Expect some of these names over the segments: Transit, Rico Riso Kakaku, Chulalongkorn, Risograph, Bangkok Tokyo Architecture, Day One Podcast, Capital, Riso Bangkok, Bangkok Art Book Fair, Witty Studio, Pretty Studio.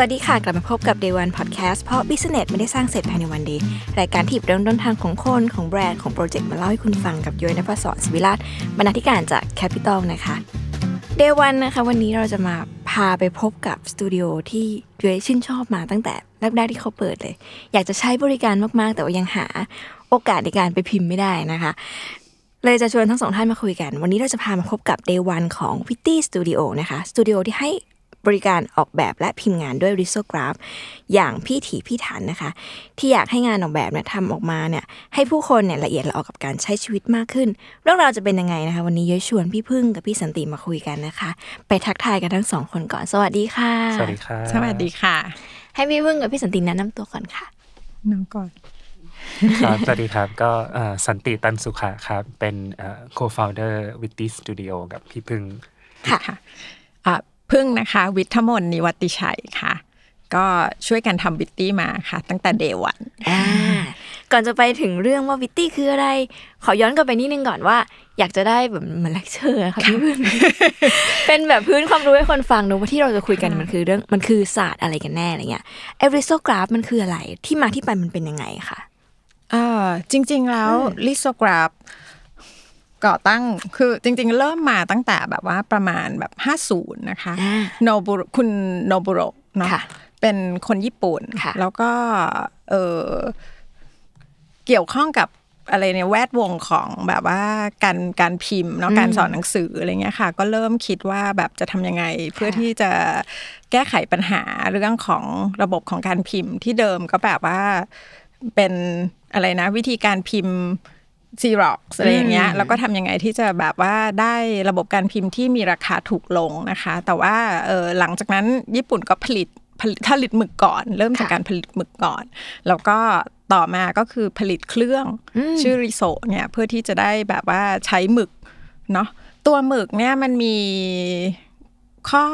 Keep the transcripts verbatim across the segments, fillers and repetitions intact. สวัสดีค่ะกลับมาพบกับ Day One Podcast เพราะ Business ไม่ได้สร้างเสร็จภายในวันเดียวรายการที่หยิบเรื่องต้นทางของคนของแบรนด์ของโปรเจกต์มาเล่าให้คุณฟังกับย้อยณภสร ศิวิราชบรรณาธิการจาก Capital นะคะ Day One นะคะวันนี้เราจะมาพาไปพบกับสตูดิโอที่ย้อยชื่นชอบมาตั้งแต่แรกๆที่เขาเปิดเลยอยากจะใช้บริการมากๆแต่ว่ายังหาโอกาสในการไปพิมพ์ไม่ได้นะคะเลยจะชวนทั้งสองท่านมาคุยกันวันนี้เราจะพามาพบกับ Day One ของ Witty Studio นะคะสตูดิโอที่ให้บริการออกแบบและพิมพ์งานด้วย Riso Graph อย่างพี่ถีพี่ถันนะคะที่อยากให้งานออกแบบเนี่ยทำออกมาเนี่ยให้ผู้คนเนี่ยละเอียดละออกับการใช้ชีวิตมากขึ้นเรื่องราวจะเป็นยังไงนะคะวันนี้ย้อยชวนพี่พึ่งกับพี่สันติมาคุยกันนะคะไปทักทายกันทั้งสองคนก่อนสวัสดีค่ะสวัสดีค่ะสวัสดีค่ะให้พี่พึ่งกับพี่สันติแนะนำตัวก่อนค่ะน้องก่อนครับสวัสดีครับก็สันติตันสุขะครับเป็น co-founder Witty Studio กับพี่พึ่งค่ะพึ่งนะคะวิทมนนิวัติชัยค่ะก็ช่วยกันทำวิตตี้มาค่ะตั้งแต่ Day หนึ่ง อ่าก่อนจะไปถึงเรื่องว่าวิตตี้คืออะไรขอย้อนกลับไปนิดนึงก่อนว่าอยากจะได้แบบเหมือนเลคเชอร์ค่ะพี่พึ่ง เป็นแบบพื้นความรู้ให้คนฟังเนอะว่าที่เราจะคุยกันมันคือเรื่องมันคือศาสตร์อะไรกันแน่อะไรเงี้ยไอ้ Riso Graph มันคืออะไรที่มาที่ไปมันเป็นยังไงค่ะอ่าจริงๆแล้ว Riso Graphก่อตั้งคือจริงๆเริ่มมาตั้งแต่แบบว่าประมาณแบบห้าสิบนะคะโนบุคุณโนบุโรเนาะเป็นคนญี่ปุ่นแล้วก็เอ่อเกี่ยวข้องกับอะไรในแวดวงของแบบว่าการการพิมพ์เนาะการสอนหนังสืออะไรเงี้ยค่ะก็เริ่มคิดว่าแบบจะทำยังไงเพื่อที่จะแก้ไขปัญหาเรื่องของระบบของการพิมพ์ที่เดิมก็แบบว่าเป็นอะไรนะวิธีการพิมพ์ซีร็อกอะไรอย่างเงี้ยแล้วก็ทำยังไงที่จะแบบว่าได้ระบบการพิมพ์ที่มีราคาถูกลงนะคะแต่ว่าเอ่อหลังจากนั้นญี่ปุ่นก็ผลิตผลิตผลิตหมึกก่อนเริ่มจากการผลิตหมึกก่อนแล้วก็ต่อมาก็คือผลิตเครื่องชื่อริโซเนี่ยเพื่อที่จะได้แบบว่าใช้หมึกเนาะตัวหมึกเนี่ยมันมีข้อ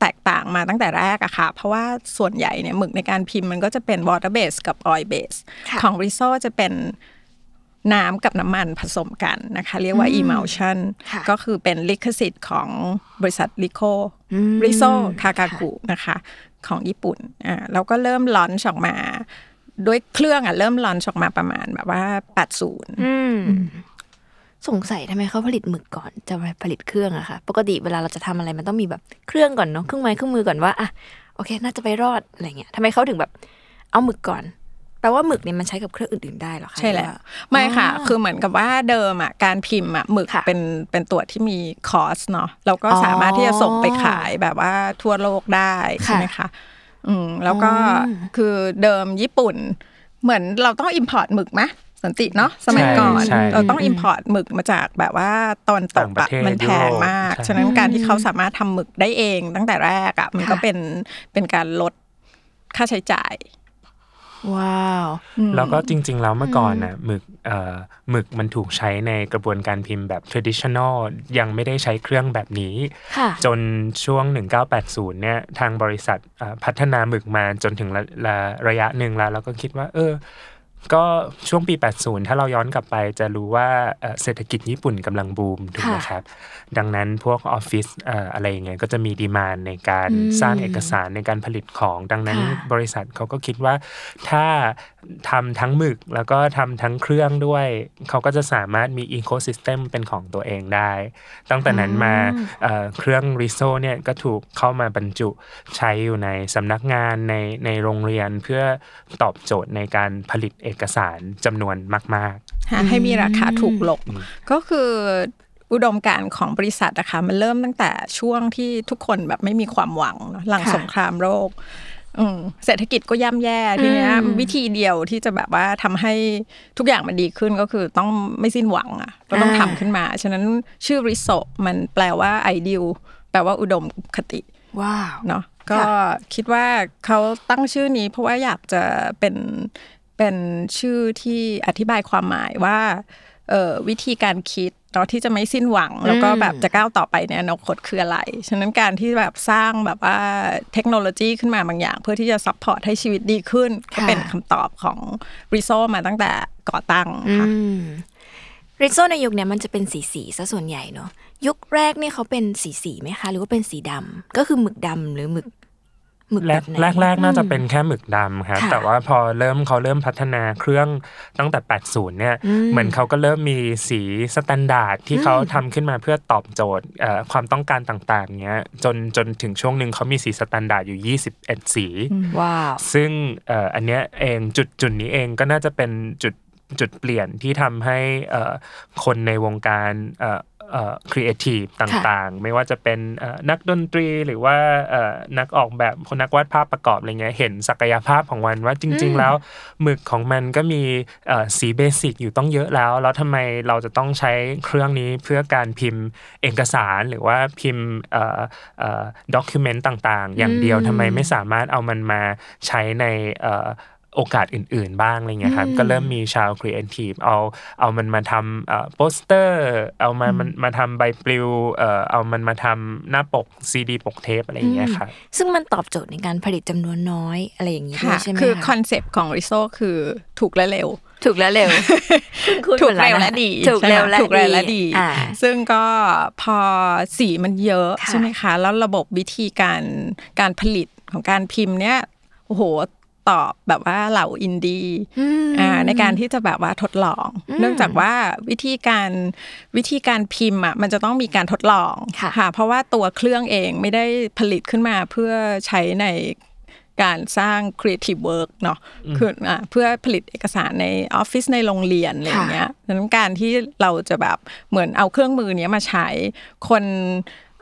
แตกต่างมาตั้งแต่แรกอะค่ะเพราะว่าส่วนใหญ่เนี่ยหมึกในการพิมพ์มันก็จะเป็นวอเตอร์เบสกับออยล์เบสของริโซจะเป็นน้ำกับน้ำมันผสมกันนะคะเรียกว่า emulsion ก็คือเป็นลิขสิทธิ์ของบริษัท Rico Riso Kakaku นะคะของญี่ปุ่นอ่าแล้วก็เริ่มลอนช์ออกมาด้วยเครื่องอ่ะเริ่มลอนช์ออกมาประมาณแบบว่าแปดสิบอืมสงสัยทำไมเขาผลิตหมึกก่อนจะมาผลิตเครื่องอะคะปกติเวลาเราจะทำอะไรมันต้องมีแบบเครื่องก่อนเนาะเครื่องไม้เครื่องมือก่อนว่าอ่ะโอเคน่าจะไปรอดอะไรเงี้ยทำไมเขาถึงแบบเอาหมึกก่อนแปลว่าหมึกเนี่ยมันใช้กับเครื่องอื่นๆได้หรอคะใช่แล้วไม่ค่ะคือเหมือนกับว่าเดิมอ่ะการพิมพ์อ่ะหมึกเป็นเป็นตัวที่มีคอสเนาะเราก็สามารถที่จะส่งไปขายแบบว่าทั่วโลกได้ใช่ไหมคะอืมแล้วก็คือเดิมญี่ปุ่นเหมือนเราต้อง import หมึกไหมสันติเนาะสมัยก่อนเราต้อง import หมึกมาจากแบบว่าตอนตกปะมันแพงมากฉะนั้นการที่เขาสามารถทำหมึกได้เองตั้งแต่แรกอ่ะมันก็เป็นเป็นการลดค่าใช้จ่ายว้าวแล้วก็จริงๆแล้วเมื่อก่อนนะหมึกเอ่อหมึกมันถูกใช้ในกระบวนการพิมพ์แบบ traditional ยังไม่ได้ใช้เครื่องแบบนี้จนช่วงหนึ่งพันเก้าร้อยแปดสิบเนี่ยทางบริษัทพัฒนาหมึกมาจนถึงระยะหนึ่งแล้วแล้วก็คิดว่าเออก็ช่วงปีแปดสิบถ้าเราย้อนกลับไปจะรู้ว่าเศรษฐกิจญี่ปุ่นกำลังบูมถูกไหมครับดังนั้นพวกออฟฟิศอะไรอย่างเงี้ยก็จะมีดีมานด์ในการสร้างเอกสารในการผลิตของดังนั้นบริษัทเขาก็คิดว่าถ้าทำทั้งหมึกแล้วก็ทำทั้งเครื่องด้วยเขาก็จะสามารถมีอีโคซิสเต็มเป็นของตัวเองได้ตั้งแต่นั้นมาเครื่อง Riso เนี่ยก็ถูกเข้ามาบรรจุใช้อยู่ในสำนักงานในในโรงเรียนเพื่อตอบโจทย์ในการผลิตเอกสารจำนวนมากๆให้มีราคาถูกลงก็คืออุดมการของบริษัทนะคะมันเริ่มตั้งแต่ช่วงที่ทุกคนแบบไม่มีความหวังหลังสงครามโลกเศรษฐกิจก็ย่ำแย่ทีเนี้ยวิธีเดียวที่จะแบบว่าทำให้ทุกอย่างมันดีขึ้นก็คือต้องไม่สิ้นหวังอ่ะก็ต้องทำขึ้นมาฉะนั้นชื่อริโซมันแปลว่า ideal แปลว่าอุดมคติว้าวเนาะก็คิดว่าเขาตั้งชื่อนี้เพราะว่าอยากจะเป็นเป็นชื่อที่อธิบายความหมายว่า วิธีการคิดเนาะที่จะไม่สิ้นหวังแล้วก็แบบจะก้าวต่อไปในอนาคตคืออะไรฉะนั้นการที่แบบสร้างแบบว่าเทคโนโลยีขึ้นมาบางอย่างเพื่อที่จะซัพพอร์ตให้ชีวิตดีขึ้นก็เป็นคำตอบของริโซมาตั้งแต่ก่อตั้งค่ะริโซในยุคเนี้ยมันจะเป็นสีสีซะส่วนใหญ่เนาะยุคแรกนี่เขาเป็นสีสีไหมคะหรือว่าเป็นสีดำก็คือหมึกดำหรือหมึกหมึกแบบแรกแรกน่าจะเป็นแค่หมึกดำครับแต่ว่าพอเริ่มเขาเริ่มพัฒนาเครื่องตั้งแต่แปดสิบเนี่ยเหมือนเขาก็เริ่มมีสีสแตนดาร์ดที่เขาทำขึ้นมาเพื่อตอบโจทย์ความต้องการต่างๆเนี้ยจนจนถึงช่วงนึงเขามีสีสแตนดาร์ดอยู่ยี่สิบเอ็ดสีว้าวซึ่งอันเนี้ยเองจุดจุดนี้เองก็น่าจะเป็นจุดจุดเปลี่ยนที่ทำให้คนในวงการเอ่อครีเอทีฟต่างๆไม่ว่าจะเป็นเอ่อนักดนตรีหรือว่าเอ่อนักออกแบบคนนักวาดภาพประกอบอะไรเงี้ยเห็นศักยภาพของมันว่าจริงๆแล้วหมึกของมันก็มีเอ่อสีเบสิกอยู่ต้องเยอะแล้วแล้วทำไมเราจะต้องใช้เครื่องนี้เพื่อการพิมพ์เอกสารหรือว่าพิมพ์เอ่อเอ่อด็อกิวเมนต์ต่างๆอย่างเดียวทำไมไม่สามารถเอามันมาใช้ในเอ่อโอกาสอื่นๆบ้างอะไรเงี้ยครับก็เริ่มมีชาวครีเอทีฟเอาเอามันมาทำเอ่อโปสเตอร์เอามามันมาทำใบปลิวเอ่อเอามันมาทำหน้าปกซีดีปกเทปอะไรอย่างเงี้ยครับซึ่งมันตอบโจทย์ในการผลิตจำนวนน้อยอะไรอย่างงี้ด้วยใช่ไหมคะคือคอนเซปต์ของ Riso คือถูกและเร็วถูกและเร็วถูกเร็วและดีถูกเร็วและดีซึ่งก็พอสีมันเยอะใช่ไหมคะแล้วระบบวิธีการการผลิตของการพิมพ์เนี้ยโอ้โหตอบแบบว่าเหล่าอินดี้ในการที่จะแบบว่าทดลองเนื่องจากว่าวิธีการวิธีการพิมพ์อ่ะมันจะต้องมีการทดลองค่ะเพราะว่าตัวเครื่องเองไม่ได้ผลิตขึ้นมาเพื่อใช้ในการสร้าง creative work เนาะคืออ่าเพื่อผลิตเอกสารในออฟฟิศในโรงเรียนอะไรอย่างเงี้ยดังนั้นการที่เราจะแบบเหมือนเอาเครื่องมือเนี้ยมาใช้คน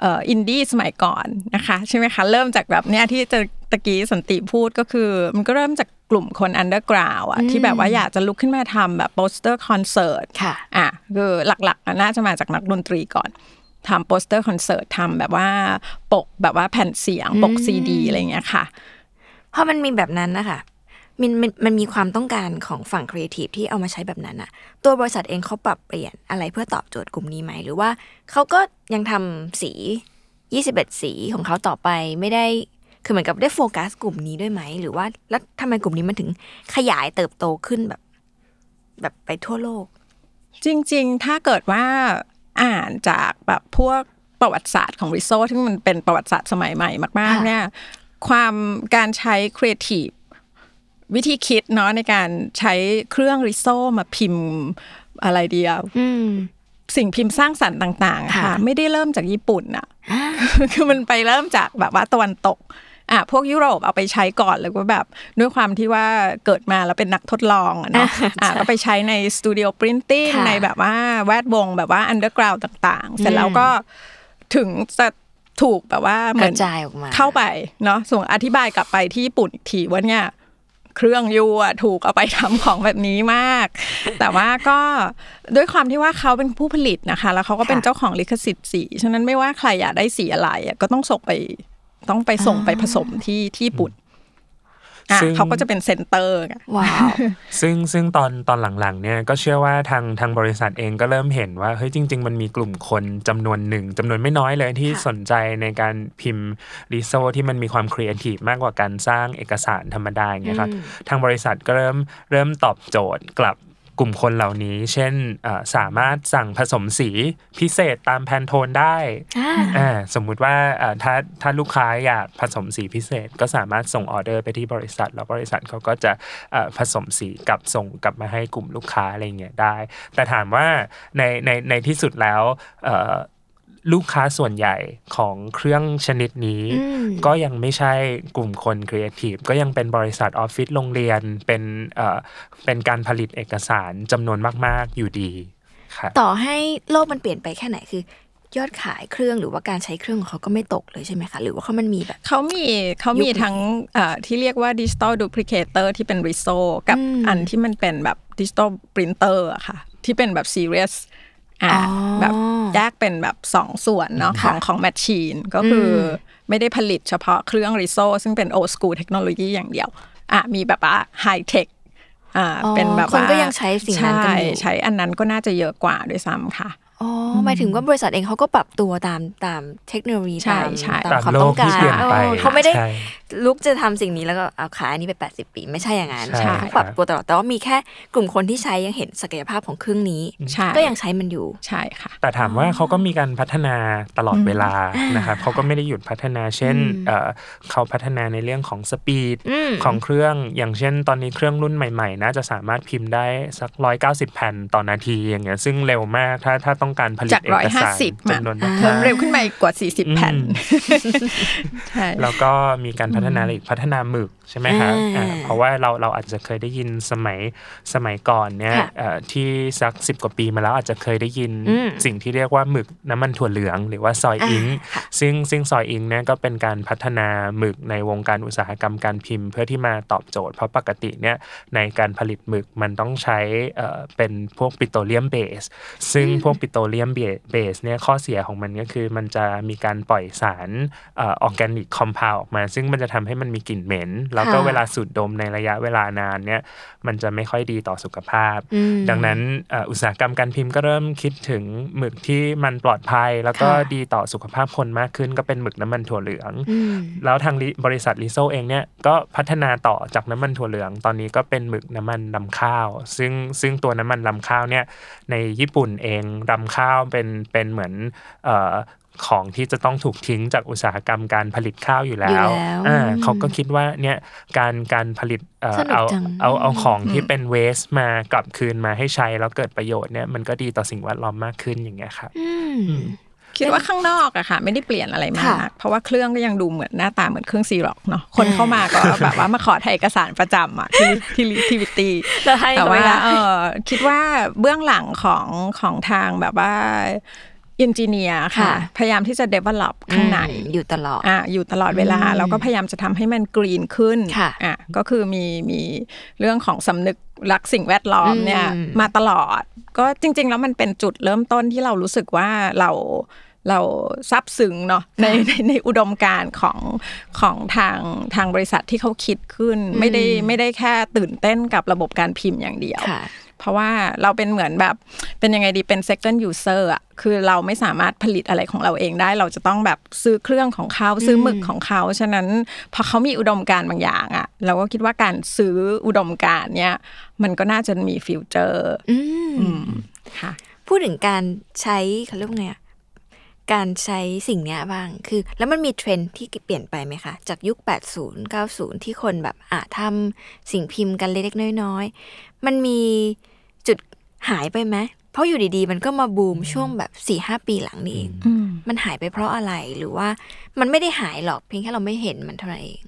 เอ่ออินดี้สมัยก่อนนะคะใช่ไหมคะเริ่มจากแบบเนี้ยที่จะตะกี้สันติพูดก็คือมันก็เริ่มจากกลุ่มคนอันเดอร์กราวด์อ่ะที่แบบว่าอยากจะลุกขึ้นมาทำแบบโปสเตอร์คอนเสิร์ตค่ะอ่ะคือหลักๆน่าจะมาจากนักดนตรีก่อนทำโปสเตอร์คอนเสิร์ตทำแบบว่าปกแบบว่าแผ่นเสียงปกซีดีอะไรอย่างเงี้ยค่ะเพราะมันมีแบบนั้นนะคะมันมันมีความต้องการของฝั่งครีเอทีฟที่เอามาใช้แบบนั้นอ่ะตัวบริษัทเองเขาปรับเปลี่ยนอะไรเพื่อตอบโจทย์กลุ่มนี้ไหมหรือว่าเขาก็ยังทำสียี่สิบเอ็ดสีของเขาต่อไปไม่ได้คือเหมือนกับได้โฟกัสกลุ่มนี้ด้วยไหมหรือว่าแล้วทำไมกลุ่มนี้มันถึงขยายเติบโตขึ้นแบบแบบไปทั่วโลกจริงๆถ้าเกิดว่าอ่านจากแบบพวกประวัติศาสตร์ของริโซที่มันเป็นประวัติศาสตร์สมัยใหม่มากๆเนี่ยความการใช้ครีเอทีฟวิธีคิดเนาะในการใช้เครื่องริโซมาพิมพ์อะไรเดียวสิ่งพิมพ์สร้างสรรค์ต่างๆค่ะไม่ได้เริ่มจากญี่ปุ่นอ่ะคือมันไปเริ่มจากแบบว่าตะวันตกอ่ะพวกยุโรปเอาไปใช้ก่อนแล้วก็แบบด้วยความที่ว่าเกิดมาแล้วเป็นนักทดลองเนาะอ่ะก็ไปใช้ในสตูดิโอปรินติ้งในแบบว่าแวดวงแบบว่าอันเดอร์กราวด์ต่างๆเสร็จแล้วก็ถึงจะถูกแบบว่าเหมือนเข้าไปเนาะส่งอธิบายกลับไปที่ญี่ปุ่นอีกทีว่าเนี่ยเครื่องยูอ่ะถูกเอาไปทำของแบบนี้มากแต่ว่าก็ด้วยความที่ว่าเขาเป็นผู้ผลิตนะคะแล้วเขาก็เป็นเจ้าของลิขสิทธิ์สีฉะนั้นไม่ว่าใครอยากได้สีอะไรอ่ะก็ต้องส่งไปต้องไปส่งไปผสมที่ที่ญี่ปุ่นอ่ะเขาก็จะเป็นเซ็นเตอร์ว้าวซึ่งซึ่งตอนตอนหลังๆเนี่ยก็เชื่อว่าทางทางบริษัทเองก็เริ่มเห็นว่าเฮ้ยจริงๆมันมีกลุ่มคนจำนวนหนึ่งจำนวนไม่น้อยเลยที่สนใจในการพิมพ์ริโซที่มันมีความครีเอทีฟมากกว่าการสร้างเอกสารธรรมดาอย่างเงี้ยครับทางบริษัทก็เริ่มเริ่มตอบโจทย์กลับกลุ่มคนเหล่านี้เช่นสามารถสั่งผสมสีพิเศษตามแพนโทนได้สมมุติว่าถ้าถ้าลูกค้าอยากผสมสีพิเศษก็สามารถส่งออเดอร์ไปที่บริษัทแล้วบริษัทเขาก็จะผสมสีกลับส่งกลับมาให้กลุ่มลูกค้าอะไรเงี้ยได้แต่ถามว่าในในในที่สุดแล้วลูกค้าส่วนใหญ่ของเครื่องชนิดนี้ก็ยังไม่ใช่กลุ่มคนครีเอทีฟก็ยังเป็นบริษัทออฟฟิศโรงเรียนเป็นเอ่อเป็นการผลิตเอกสารจำนวนมากๆอยู่ดีค่ะต่อให้โลกมันเปลี่ยนไปแค่ไหนคือยอดขายเครื่องหรือว่าการใช้เครื่องของเขาก็ไม่ตกเลยใช่ไหมคะหรือว่าเขามันมีแบบเขามีเขามีทั้งเอ่อที่เรียกว่า Digital Duplicator ที่เป็น Riso กับอันที่มันเป็นแบบ Digital Printer อะค่ะที่เป็นแบบ Seriousอ่าแบบแยกเป็นแบบสองส่วนเนาะของของแมชชีนก็คือไม่ได้ผลิตเฉพาะเครื่องริโซซึ่งเป็นโอลด์สกูลเทคโนโลยีอย่างเดียวอ่ะมีแบบว่าไฮเทค อ่าเป็นแบบว่าคนก็ยังใช้สิ่งนั้นกันอยู่ใช้อันนั้นก็น่าจะเยอะกว่าด้วยซ้ำค่ะอ๋อหมายถึงว่าบริษัทเองเขาก็ปรับตัวตามตามเทคโนโลยีตามตามความต้องการเขาไม่ได้ลุกจะทำสิ่งนี้แล้วก็เอาขายอันนี้ไปแปดสิบปีไม่ใช่อย่างนั้นเขาปรับตัวตลอดแต่ว่ามีแค่กลุ่มคนที่ใช้ยังเห็นศักยภาพของเครื่องนี้ก็ยังใช้มันอยู่ใช่ค่ะแต่ถามว่าเขาก็มีการพัฒนาตลอดเวลานะครับเขาก็ไม่ได้หยุดพัฒนาเช่นเขาพัฒนาในเรื่องของสปีดของเครื่องอย่างเช่นตอนนี้เครื่องรุ่นใหม่ๆน่าจะสามารถพิมพ์ได้สักหนึ่งร้อยเก้าสิบแผ่นต่อนาทีอย่างเงี้ยซึ่งเร็วมากถ้าถ้าต้องการผลิตเอกสารจำนวนมากเพิ่มเร็วขึ้นมาอีกกว่าสี่สิบแผ่นใช่แล้วก็มีการพัฒนาอีกพัฒนาหมึกใช่ไหมครับเพราะว่าเราเราอาจจะเคยได้ยินสมัยสมัยก่อนเนี่ยที่สักสิบกว่าปีมาแล้วอาจจะเคยได้ยินสิ่งที่เรียกว่าหมึกน้ำมันถั่วเหลืองหรือว่าซอยอิงซึ่งซึ่งซอยอิงเนี่ยก็เป็นการพัฒนาหมึกในวงการอุตสาหกรรมการพิมพ์เพื่อที่มาตอบโจทย์เพราะปกติเนี่ยในการผลิตหมึกมันต้องใช้เป็นพวกปิโตรเลียมเบสซึ่งพวกปิโตรเลียมเบสเนี่ยข้อเสียของมันก็คือมันจะมีการปล่อยสารออร์แกนิกคอมเพลออกมาซึ่งมันจะทำให้มันมีกลิ่นเหม็นแล้วก็เวลาสูดดมในระยะเวลานานเนี่ยมันจะไม่ค่อยดีต่อสุขภาพดังนั้นอุตสาหกรรมการพิมพ์ก็เริ่มคิดถึงหมึกที่มันปลอดภัยแล้วก็ดีต่อสุขภาพคนมากขึ้นก็เป็นหมึกน้ำมันถั่วเหลืองแล้วทางบริษัทลิโซเองเนี่ยก็พัฒนาต่อจากน้ำมันถั่วเหลืองตอนนี้ก็เป็นหมึกน้ำมันรำข้าวซึ่งซึ่งตัวน้ำมันรำข้าวเนี่ยในญี่ปุ่นเองรำข้าวเป็นเป็นเหมือนเอ่อของที่จะต้องถูกทิ้งจากอุตสาหกรรมการผลิตข้าวอยู่แล้วอ่าเขาก็คิดว่าเนี่ยการการผลิตเอ่อเอาเอาเอาของที่เป็นเวสต์มากลับคืนมาให้ใช้แล้วเกิดประโยชน์เนี่ยมันก็ดีต่อสิ่งแวดล้อมมากขึ้นอย่างเงี้ยครับคิดว่าข้างนอกอะค่ะไม่ได้เปลี่ยนอะไรมากเพราะว่าเครื่องก็ยังดูเหมือนหน้าตาเหมือนเครื่องซีร็อกเนาะคนเข้ามาก็แบบว่ามาขอถ่ายเอกสารประจำอะที่ที่ที่วิตตี้แต่ว่าเออคิดว่าเบื้องหลังของของทางแบบว่าเอนจิเนียร์ค่ะพยายามที่จะ develop ข้างในอยู่ตลอดอ่ะอยู่ตลอดเวลาแล้วก็พยายามจะทำให้มันกรีนขึ้นอ่ะก็คือมีมีเรื่องของสำนึกรักสิ่งแวดล้อมเนี่ยมาตลอดก็จริงๆแล้วมันเป็นจุดเริ่มต้นที่เรารู้สึกว่าเราเราซาบซึ้งเนาะในในอุดมการณ์ของของทางทางบริษัทที่เขาคิดขึ้นไม่ได้ไม่ได้แค่ตื่นเต้นกับระบบการพิมพ์อย่างเดียวเพราะว่าเราเป็นเหมือนแบบเป็นยังไงดีเป็น second user อ่ะคือเราไม่สามารถผลิตอะไรของเราเองได้เราจะต้องแบบซื้อเครื่องของเขาซื้อหมึกของเขาฉะนั้นพอเขามีอุดมการณ์บางอย่างอ่ะเราก็คิดว่าการซื้ออุดมการณ์เนี้ยมันก็น่าจะมีฟิวเจอร์ค่ะพูดถึงการใช้เขาเรียกไงการใช้สิ่งเนี้ยบ้างคือแล้วมันมีเทรนด์ที่เปลี่ยนไปไหมคะจากยุคแปดสิบ เก้าสิบที่คนแบบอ่ะทำสิ่งพิมพ์กันเล็กๆน้อยๆมันมีจุดหายไปไหมเพราะอยู่ดีๆมันก็มาบูมช่วงแบบ สี่ห้า ปีหลังนี่เองมันหายไปเพราะอะไรหรือว่ามันไม่ได้หายหรอกเพียงแค่เราไม่เห็นมันเท่านั้นเอง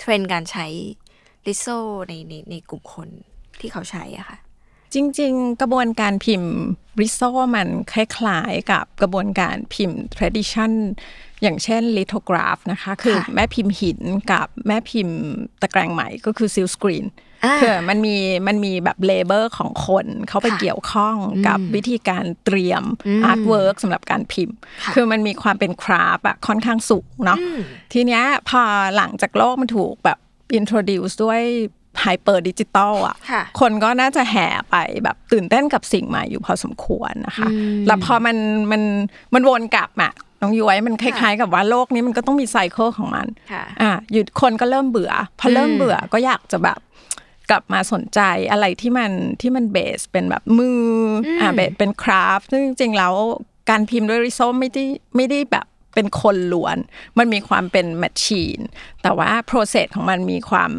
เทรนด์การใช้ลิโซในในในกลุ่มคนที่เขาใช้อะค่ะจริงๆกระบวนการพิมพ์ริโซมันคล้ายๆกับกระบวนการพิมพ์ tradition อย่างเช่น lithograph นะคะคือแม่พิมพ์หินกับแม่พิมพ์ตะแกรงไหมก็คือ silk screen คือมันมีมันมีแบบ labor ของคนเขาไปเกี่ยวข้องกับวิธีการเตรียม artwork สำหรับการพิมพ์คือมันมีความเป็น craft อะค่อนข้างสูงเนาะทีเนี้ยพอหลังจากโลกมันถูกแบบ introduce ด้วยไฮเปอร์ดิจิตอลอ่ะคนก็น่าจะแห่ไปแบบตื่นเต้นกับสิ่งใหม่อยู่พอสมควรนะคะแล้วพอมันมันมันวนกลับอ่ะน้องยุ้ยมันคล้ายๆกับว่าโลกนี้มันก็ต้องมีไซเคิลของมันอ่ะหยุดคนก็เริ่มเบื่อพอเริ่มเบื่อก็อยากจะแบบกลับมาสนใจอะไรที่มันที่มันเบสเป็นแบบมืออ่ะเบสเป็นคราฟต์ซึ่งจริงๆแล้วการพิมพ์ด้วยริโซไม่ได้ไม่ได้แบบเป็นคนล้วนมันมีความเป็นแมชชีนแต่ว่าโปรเซสของมันมีความ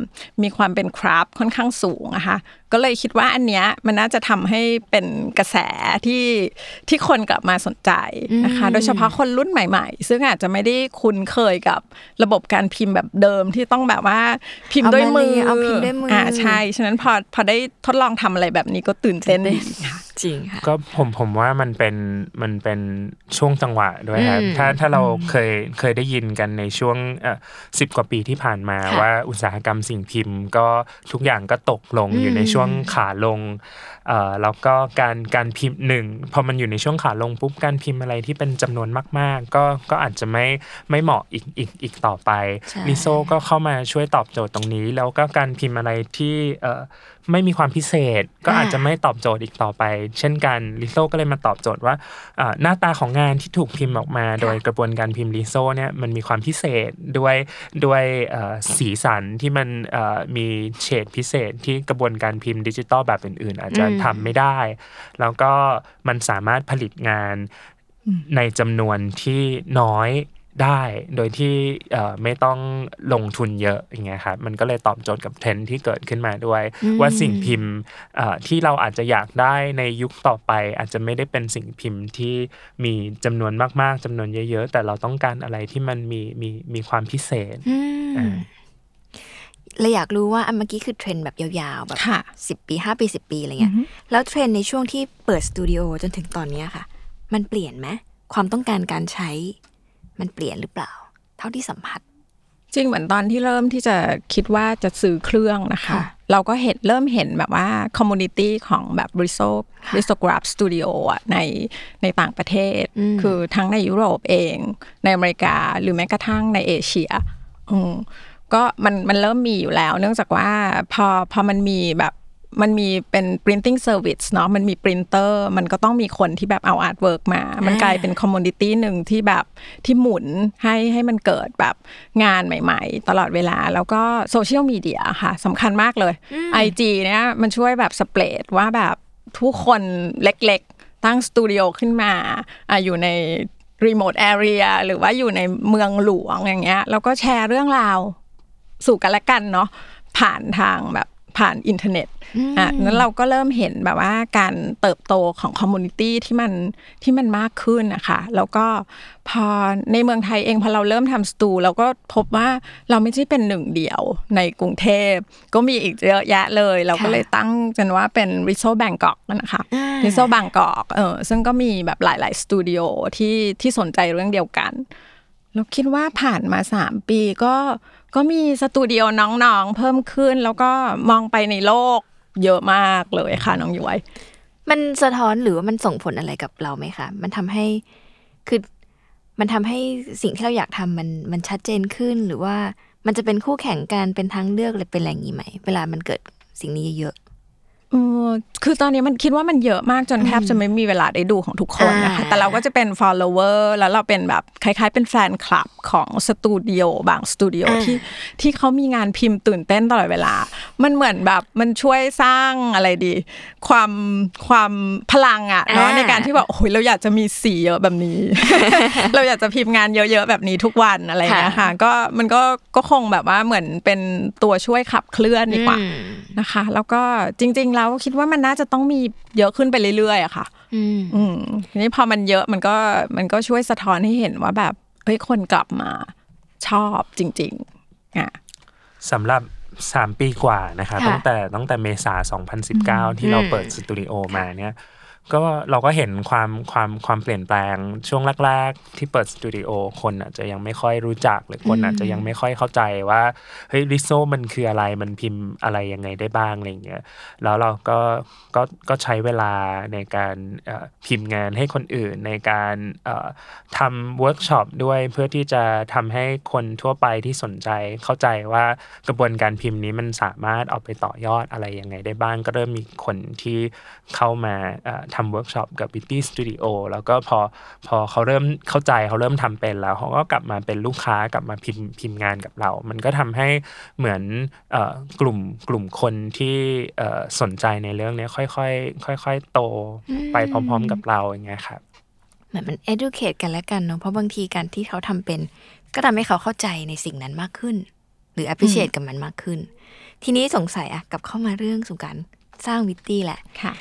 มีความเป็นคราฟค่อนข้างสูงนะคะก็เลยคิดว่าอันเนี้ยมันน่าจะทำให้เป็นกระแสที่ที่คนกลับมาสนใจนะคะโดยเฉพาะคนรุ่นใหม่ๆซึ่งอาจจะไม่ได้คุ้นเคยกับระบบการพิมพ์แบบเดิมที่ต้องแบบว่าพิมพ์ด้วยมือเอาพิมพ์ด้วยมืออ่าใช่ฉะนั้นพอพอได้ทดลองทำอะไรแบบนี้ก็ตื่นเต้นจริงค่ะก็ผมผมว่ามันเป็นมันเป็นช่วงจังหวะด้วยครับถ้าถ้าเราเคยเคยได้ยินกันในช่วงเอ่อสิบกว่าปีที่ผ่านมาว่าอุตสาหกรรมสิ่งพิมพ์ก็ทุกอย่างก็ตกลงอยู่ในช่วงขาลงเอ่อแล้วก็การการพิมพ์หนึ่งพอมันอยู่ในช่วงขาลงปุ๊บการพิมพ์อะไรที่เป็นจำนวนมากๆก็ก็อาจจะไม่ไม่เหมาะอีกอีกอีกต่อไปริโซก็เข้ามาช่วยตอบโจทย์ตรงนี้แล้วก็การพิมพ์อะไรที่เอ่อ ไม่มีความพิเศษก็อาจจะไม่ตอบโจทย์อีกต่อไปเช่นกันลิโซก็เลยมาตอบโจทย์ว่าหน้าตาของงานที่ถูกพิมพ์ออกมาโดยกระบวนการพิมพ์ลิโซเนี่ยมันมีความพิเศษด้วยด้วยสีสันที่มันมีเฉดพิเศษที่กระบวนการพิมพ์ดิจิตอลแบบอื่นๆอาจจะทำไม่ได้แล้วก็มันสามารถผลิตงานในจำนวนที่น้อยได้โดยที่ไม่ต้องลงทุนเยอะอย่างเงี้ยครับมันก็เลยตอบโจทย์กับเทรนด์ที่เกิดขึ้นมาด้วยว่าสิ่งพิมพ์ที่เราอาจจะอยากได้ในยุคต่อไปอาจจะไม่ได้เป็นสิ่งพิมพ์ที่มีจำนวนมากๆจำนวนเยอะๆแต่เราต้องการอะไรที่มันมีมีมีความพิเศษเราอยากรู้ว่าอันเมื่อกี้คือเทรนด์แบบยาวๆแบบสิบปีห้าปีสิบปีอะไรเงี้ยแล้วเทรนด์ในช่วงที่เปิดสตูดิโอจนถึงตอนนี้ค่ะมันเปลี่ยนไหมความต้องการการใช้มันเปลี่ยนหรือเปล่าเท่าที่สัมผัสจริงเหมือนตอนที่เริ่มที่จะคิดว่าจะซื้อเครื่องนะคะเราก็เห็นเริ่มเห็นแบบว่าคอมมูนิตี้ของแบบ Riso Riso Grab Studio อ่ะในในต่างประเทศคือทั้งในยุโรปเองในอเมริกาหรือแม้กระทั่งในเอเชียอืมก็มันมันเริ่มมีอยู่แล้วเนื่องจากว่าพอพอมันมีแบบมันมีเป็น printing service เนาะมันมี printer มันก็ต้องมีคนที่แบบเอา artwork มามันกลายเป็น community นึงที่แบบที่หมุนให้ให้มันเกิดแบบงานใหม่ๆตลอดเวลาแล้วก็โซเชียลมีเดียค่ะสำคัญมากเลย ไอ จี เนี่ยมันช่วยแบบสเปรดว่าแบบทุกคนเล็กๆตั้งสตูดิโอขึ้นมาอ่ะอยู่ใน remote area หรือว่าอยู่ในเมืองหลวงอย่างเงี้ยแล้วก็แชร์เรื่องราวสู่กันและกันเนาะผ่านทางแบบผ่านอินเทอร์เน็ตอ่ะนั้นเราก็เริ่มเห็นแบบว่าการเติบโตของคอมมูนิตี้ที่มันที่มันมากขึ้นนะคะแล้วก็พอในเมืองไทยเองพอเราเริ่มทำสตูเราก็พบว่าเราไม่ใช่เป็นหนึ่งเดียวในกรุงเทพก็มีอีกเยอะแยะเลยเราก็เลยตั้งกันว่าเป็น Riso Bangkok นะคะ Riso Bangkok เออซึ่งก็มีแบบหลายๆสตูดิโอที่ที่สนใจเรื่องเดียวกันเราคิดว่าผ่านมาสามปีก็ก็มีสตูดิโอน้องๆเพิ่มขึ้นแล้วก็มองไปในโลกเยอะมากเลยค่ะน้องยุ้ยมันสะท้อนหรือว่ามันส่งผลอะไรกับเราไหมคะมันทำให้คือมันทำให้สิ่งที่เราอยากทำมันมันชัดเจนขึ้นหรือว่ามันจะเป็นคู่แข่งกันเป็นทางเลือกหรือเป็นอะไรอย่างนี้ไหมเวลามันเกิดสิ่งนี้เยอะคือตอนนี้มันคิดว่ามันเยอะมากจนแทบจะไม่มีเวลาได้ดูของทุกคนนะคะแต่เราก็จะเป็น follower แล้วเราเป็นแบบคล้ายๆเป็นแฟนคลับของสตูดิโอบางสตูดิโอที่ที่เขามีงานพิมพ์ตื่นเต้นตลอดเวลามันเหมือนแบบมันช่วยสร้างอะไรดีความความพลังอ่ะเนาะในการที่แบบโอ้ยเราอยากจะมีสีเยอะแบบนี้ เราอยากจะพิมพ์งานเยอะๆแบบนี้ทุกวันอะไรนะคะก็มันก็ก็คงแบบว่าเหมือนเป็นตัวช่วยขับเคลื่อนดีกว่านะคะแล้วก็จริงๆเราคิดว่ามันน่าจะต้องมีเยอะขึ้นไปเรื่อยๆอะค่ะอืมอืมทีนี้พอมันเยอะมันก็มันก็ช่วยสะท้อนให้เห็นว่าแบบเฮ้ยคนกลับมาชอบจริงๆอ่ะสำหรับสามปีกว่านะคะตั้งแต่ตั้งแต่เมษายนสองพันสิบเก้าที่เราเปิดสตูดิโอมาเนี่ยก็เราก็เห็นความความความเปลี่ยนแปลงช่วงแรกๆที่เปิดสตูดิโอคนอาจจะยังไม่ค่อยรู้จักหรือคนอาจจะยังไม่ค่อยเข้าใจว่าเฮ้ยริโซมันคืออะไรมันพิมพ์อะไรยังไงได้บ้างอะไรอย่างเงี้ยแล้วเราก็ก็ก็ใช้เวลาในการเอ่อพิมพ์งานให้คนอื่นในการเอ่อทำเวิร์กช็อปด้วยเพื่อที่จะทำให้คนทั่วไปที่สนใจเข้าใจว่ากระบวนการพิมพ์นี้มันสามารถเอาไปต่อยอดอะไรยังไงได้บ้างก็เริ่มมีคนที่เข้ามาเอ่อทำเวิร์กช็อปกับ Witty Studio แล้วก็พอพอเขาเริ่มเข้าใจเขาเริ่มทำเป็นแล้วเขาก็กลับมาเป็นลูกค้ากลับมาพิมพ์พิมพ์งานกับเรามันก็ทำให้เหมือนเอ่อกลุ่มกลุ่มคนที่เอ่อสนใจในเรื่องนี้ค่อยๆค่อยๆโตไปพร้อมๆกับเราอย่างเงี้ยครับเหมือนมัน educate กันแล้วกันเนาะเพราะบางทีการที่เขาทำเป็นก็ทำให้เขาเข้าใจในสิ่งนั้นมากขึ้นหรือ appreciate กับมันมากขึ้นทีนี้สงสัยอ่ะกลับเข้ามาเรื่องสู่การสร้าง Witty แหละค่ะ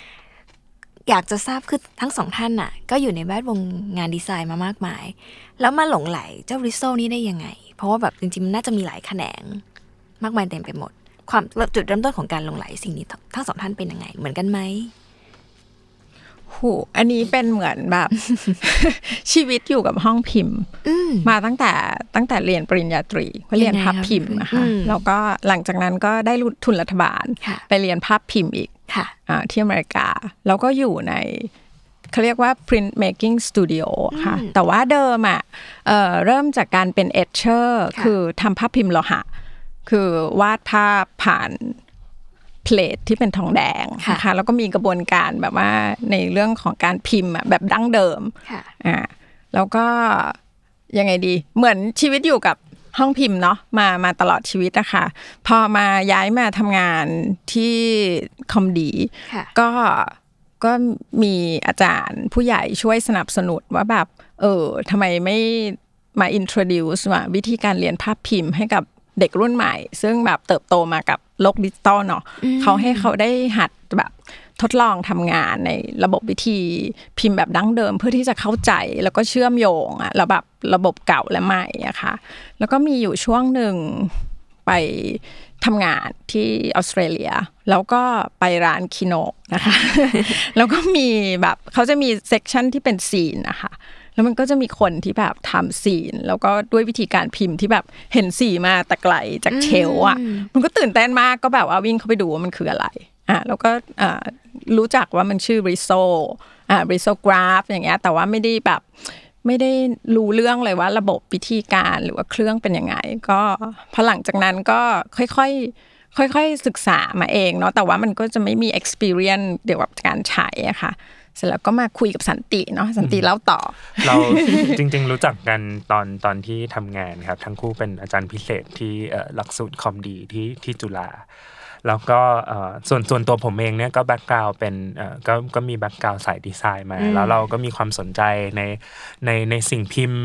อยากจะทราบคือทั้งสองท่านน่ะก็อยู่ในแวดวงงานดีไซน์มามากมายแล้วมาหลงไหลเจ้าริโซนี่ได้ยังไงเพราะว่าแบบจริงๆมันน่าจะมีหลายแขนงมากมายเต็มไปหมดความจุดเริ่มต้นของการหลงไหลสิ่งนี้ทั้งสองท่านเป็นยังไงเหมือนกันไหมโหอันนี้เป็นเหมือนแบบ ชีวิตอยู่กับห้องพิมพ์มาตั้งแต่ตั้งแต่เรียนปริญญาตรีก็เรียนภาพพิมพ์นะคะแล้วก็หลังจากนั้นก็ได้ทุนรัฐบาลไปเรียนภาพพิมพ์อีกที่อเมริกาแล้วก็อยู่ในเขาเรียกว่า print making studio ค่ะแต่ว่าเดิมอ่ะเริ่มจากการเป็น etcher คือทำภาพพิมพ์โลหะคือวาดภาพผ่าน เพลทที่เป็นทองแดงนะคะแล้วก็มีกระบวนการแบบว่าในเรื่องของการพิมพ์แบบดั้งเดิมอ่าแล้วก็ยังไงดีเหมือนชีวิตอยู่กับห้องพิมพ์เนาะมามาตลอดชีวิตนะคะพอมาย้ายมาทำงานที่คอมดีก็ก็มีอาจารย์ผู้ใหญ่ช่วยสนับสนุนว่าแบบเออทำไมไม่มาอินโทรดิวซ์ว่าวิธีการเรียนภาพพิมพ์ให้กับเด็กรุ่นใหม่ซึ่งแบบเติบโตมากับโลกดิจิตอลเนาะเขาให้เขาได้หัดแบบทดลองทำงานในระบบวิธีพิมพ์แบบดั้งเดิมเพื่อที่จะเข้าใจแล้วก็เชื่อมโยงอะระบบระบบเก่าและใหม่อะค่ะแล้วก็มีอยู่ช่วงหนึ่งไปทำงานที่ออสเตรเลียแล้วก็ไปร้านคิโนะนะคะ แล้วก็มีแบบเขาจะมีเซกชันที่เป็นซีนนะคะแล้วมันก็จะมีคนที่แบบทำซีนแล้วก็ด้วยวิธีการพิมพ์ที่แบบเห็นสีมาแต่ไกลจากเชลอ่ะมันก็ตื่นเต้นมากก็แบบว่าวิ่งเข้าไปดูว่ามันคืออะไรอ่ะแล้วก็อ่ารู้จักว่ามันชื่อ Riso อ่า Riso Graph อย่างเงี้ยแต่ว่าไม่ได้แบบไม่ได้รู้เรื่องเลยว่าระบบวิธีการหรือว่าเครื่องเป็นยังไงก็พอหลังจากนั้นก็ค่อยๆค่อยๆศึกษามาเองเนาะแต่ว่ามันก็จะไม่มี experience เกี่ยวกับการใช้อ่ะค่ะเสร็จแล้วก็มาคุยกับสันติเนาะสันติเล่าต่อเราจริงๆรู้จักกันตอนตอนที่ทำงานครับทั้งคู่เป็นอาจารย์พิเศษที่หลักสูตรคอมดีที่ที่จุฬาแล้วก็ส่วนส่วนตัวผมเองเนี่ยก็แบ็คกราวด์เป็นก็ก็มีแบ็คกราวด์สายดีไซน์มาแล้วเราก็มีความสนใจในในในสิ่งพิมพ์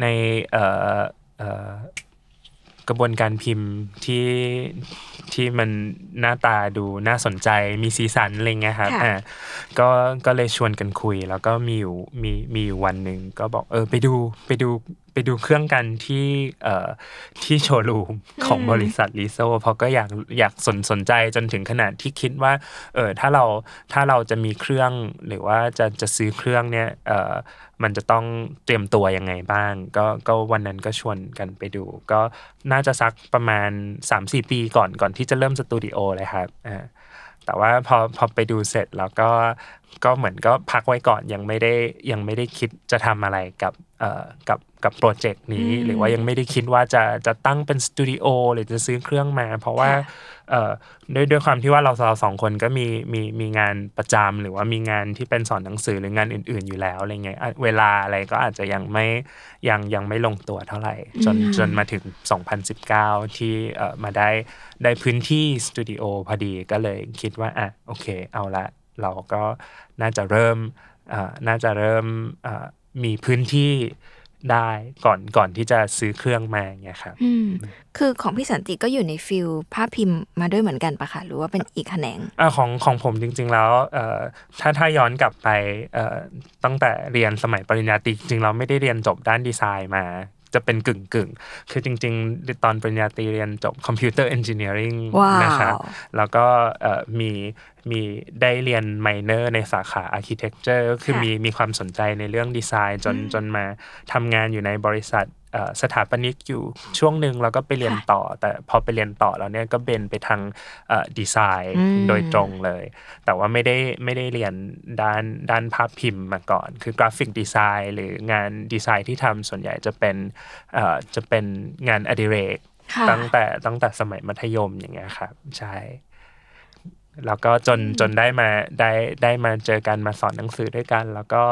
ในกระบวนการพิมพ์ที่ที่มันหน้าตาดูน่าสนใจมีสีสันอะไรเงี้ยครับอ่าก็ก็เลยชวนกันคุยแล้วก็มีอยู่มีมีอยู่วันหนึ่งก็บอกเออไปดูไปดูไปดูเครื่องกันที่เอ่อที่โชว์รูมของบริษัท Riso เพราะก็อยากอยากสนสนใจจนถึงขนาดที่คิดว่าเออถ้าเราถ้าเราจะมีเครื่องหรือว่าจะจะซื้อเครื่องเนี่ยเอ่อมันจะต้องเตรียมตัวยังไงบ้างก็ก็วันนั้นก็ชวนกันไปดูก็น่าจะสักประมาณ สามถึงสี่ ปีก่อนก่อนที่จะเริ่มสตูดิโอเลยครับอ่าแต่ว่าพอพอไปดูเสร็จแล้วก็ก็เหมือนก็พักไว้ก่อนยังไม่ได้ยังไม่ได้คิดจะทำอะไรกับเอ่อกับกับโปรเจกต์นี้หรือว่ายังไม่ได้คิดว่าจะจะตั้งเป็นสตูดิโอหรือจะซื้อเครื่องมาเพราะว่าเอ่อด้วยด้วยความที่ว่าเราเราสองคนก็มีมีมีงานประจำหรือว่ามีงานที่เป็นสอนหนังสือหรืองานอื่นๆอยู่แล้วอะไรเงี้ยเวลาอะไรก็อาจจะยังไม่ยังยังไม่ลงตัวเท่าไหร่จนจนมาถึงสองพันสิบเก้าที่เอ่อมาได้ได้พื้นที่สตูดิโอพอดีก็เลยคิดว่าอ่ะโอเคเอาละเราก็น่าจะเริ่มเอ่อน่าจะเริ่มเอ่อมีพื้นที่ได้ก่อนก่อนที่จะซื้อเครื่องมาเงี้ยครับอืมคือของพี่สันติก็อยู่ในฟิลภาพพิมพ์มาด้วยเหมือนกันปะคะหรือว่าเป็นอีกแขนงอ่าของของผมจริงๆแล้วเอ่อถ้าถ้าย้อนกลับไปเอ่อตั้งแต่เรียนสมัยปริญญาตรีจริงๆเราไม่ได้เรียนจบด้านดีไซน์มาจะเป็นกึ่งๆคือจริงๆตอนปริญญาตรีเรียนจบคอมพิวเตอร์เอนจิเนียริงนะครับแล้วก็เอ่อมีมีได้เรียนไมเนอร์ในสาขาอาร์คิเทคเจอร์ก็คือมีมีความสนใจในเรื่องดีไซน์จนจนมาทำงานอยู่ในบริษัทสถาปนิกอยู่ช่วงนึงแล้วก็ไปเรียนต่อแต่พอไปเรียนต่อแล้วเนี่ยก็เบนไปทางดีไซน์โดยตรงเลยแต่ว่าไม่ได้ไม่ได้เรียนด้านด้านภาพพิมพ์มาก่อนคือกราฟิกดีไซน์หรืองานดีไซน์ที่ทำส่วนใหญ่จะเป็นจะเป็นงานอดิเรกตั้งแต่ตั้งแต่สมัยมัธยมอย่างเงี้ยครับใช่แล้วก็จนจนได้มาได้ได้มาเจอกันมาสอนหนังสือด้วยกันแล้วก็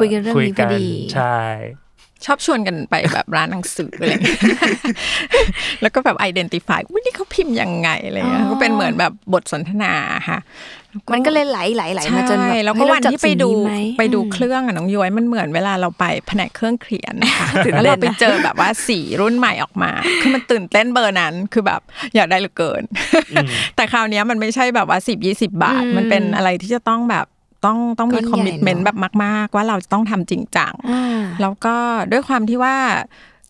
คุยกันเรื่องนี้พอดีใช่ชอบชวนกันไปแบบร้านหนังสืออะไรแล้วก็แบบ identify อุ๊ยนี่เขาพิมพ์ยังไงอะไรเงี้ยก็เป็นเหมือนแบบบทสนทนาค่ะมันก็เลยไหลๆๆมาจนแบบแล้วก็วันที่ไปดูไปดูเครื่องอ่ะน้องย้อยมันเหมือนเวลาเราไปแผนกเครื่องเขียนนะคะแล้วเราไปเจอแบบว่าสีรุ่นใหม่ออกมาคือมันตื่นเต้นเบอร์นั้นคือแบบอยากได้เหลือเกินแต่คราวนี้มันไม่ใช่แบบว่าสิบ ยี่สิบบาทมันเป็นอะไรที่จะต้องแบบต้องต้องมีคอมมิตเมนต์แบบมากๆว่าเราจะต้องทำจริงจังแล้วก็ด้วยความที่ว่า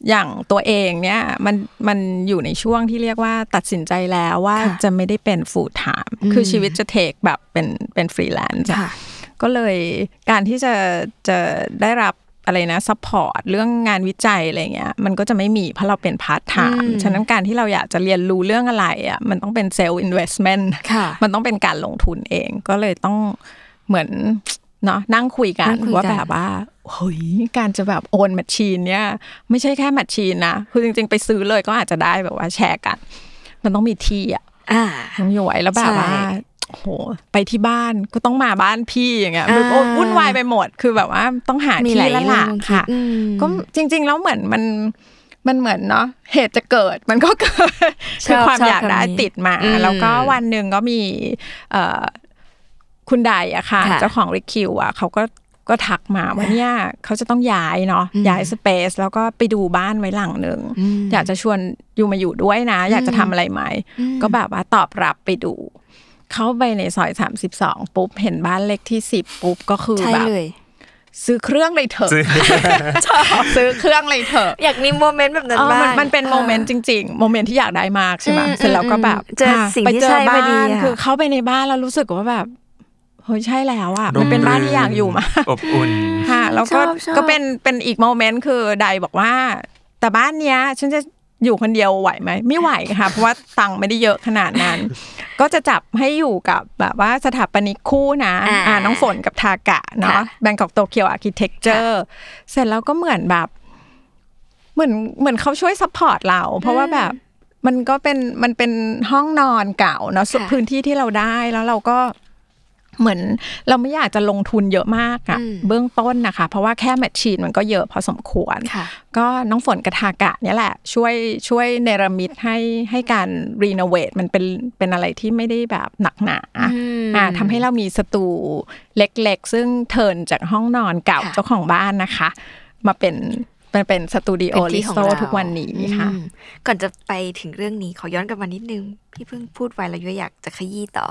อย่างตัวเองเนี่ยมันมันอยู่ในช่วงที่เรียกว่าตัดสินใจแล้วว่าจะไม่ได้เป็น full time คือชีวิตจะเทคแบบเป็นเป็นฟรีแลนซ์ก็เลยการที่จะจะได้รับอะไรนะซัพพอร์ตเรื่องงานวิจัยอะไรเงี้ยมันก็จะไม่มีเพราะเราเป็นพาร์ทไทม์ฉะนั้นการที่เราอยากจะเรียนรู้เรื่องอะไรอ่ะมันต้องเป็นเซลล์อินเวสเมนต์มันต้องเป็นการลงทุนเองก็เลยต้องเหมือนเนาะนั่งคุยกันว่าแบบว่าเฮ้ยการจะแบบโอนแมชชีนเนี่ยไม่ใช่แค่แมชชีนนะคือจริงๆไปซื้อเลยก็อาจจะได้แบบว่าแชร์กันมันต้องมีที่อ่ะ น้องหยวยแล้วแบบว่าโหไปที่บ้านก็ต้องมาบ้านพี่อย่างเงี้ยมันวุ่นวายไปหมดคือแบบว่าต้องหาที่ละหลักค่ะก็จริงๆแล้วเหมือนมันมันเหมือนเนาะเหตุจะเกิดมันก็เกิดคือความอยากได้ติดมาแล้วก็วันนึงก็มีคุณใดอะค่ะเจ้าของริคิวอะเขาก็ก็ทักมาว่าเนี่ยเขาจะต้องย้ายเนาะย้ายสเปซแล้วก็ไปดูบ้านไว้หลังนึงอยากจะชวนอยู่มาอยู่ด้วยนะอยากจะทำอะไรไหมก็แบบว่าตอบรับไปดูเข้าไปในซอยสามสิบสองปุ๊บเห็นบ้านเลขที่สิบปุ๊บก็คือแบบซื้อเครื่องเลยเถอะชอบซื้อเครื่องเลยเถอะอยากมีโมเมนต์แบบนั้นบ้างมันเป็นโมเมนต์จริงๆโมเมนต์ที่อยากได้มากใช่มั้ยเสร็จแล้วก็แบบไปเจอบ้านคือเข้าไปในบ้านแล้วรู้สึกว่าแบบโหใช่แล้วอ่ะมันเป็นบ้านที่อยากอยู่มากอบอุ่นค่ะแล้วก็ก็เป็นเป็นอีกโมเมนต์คือใดบอกว่าแต่บ้านเนี้ยฉันจะอยู่คนเดียวไหวไหมไม่ไหวค่ะเพราะว่าตังค์ไม่ได้เยอะขนาดนั้นก็จะจับให้อยู่กับแบบว่าสถาปนิกคู่นะอ่าน้องฝนกับทากะเนาะ Bangkok Tokyo Architecture เสร็จแล้วก็เหมือนแบบเหมือนเหมือนเขาช่วยซัพพอร์ตเราเพราะว่าแบบมันก็เป็นมันเป็นห้องนอนเก่าเนาะพื้นที่ที่เราได้แล้วเราก็เหมือนเราไม่อยากจะลงทุนเยอะมากอ่ะเบื้องต้นนะคะเพราะว่าแค่แมชชีนมันก็เยอะพอสมควรก็น้องฝนกระทากะเนี่ยแหละช่วยช่วยเนรมิตให้ให้การรีโนเวทมันเป็นเป็นอะไรที่ไม่ได้แบบหนักหนาอ่าทำให้เรามีสตูเล็กๆซึ่งเทิร์นจากห้องนอนเก่าเจ้าของบ้านนะคะมาเป็นมันเป็นสตูดิโอริโซทุกวันนี้ค่ะก่อนจะไปถึงเรื่องนี้ขอย้อนกลับมานิดนึงพี่เพิ่งพูดไว้แล้วอยากจะขยี้ต่อ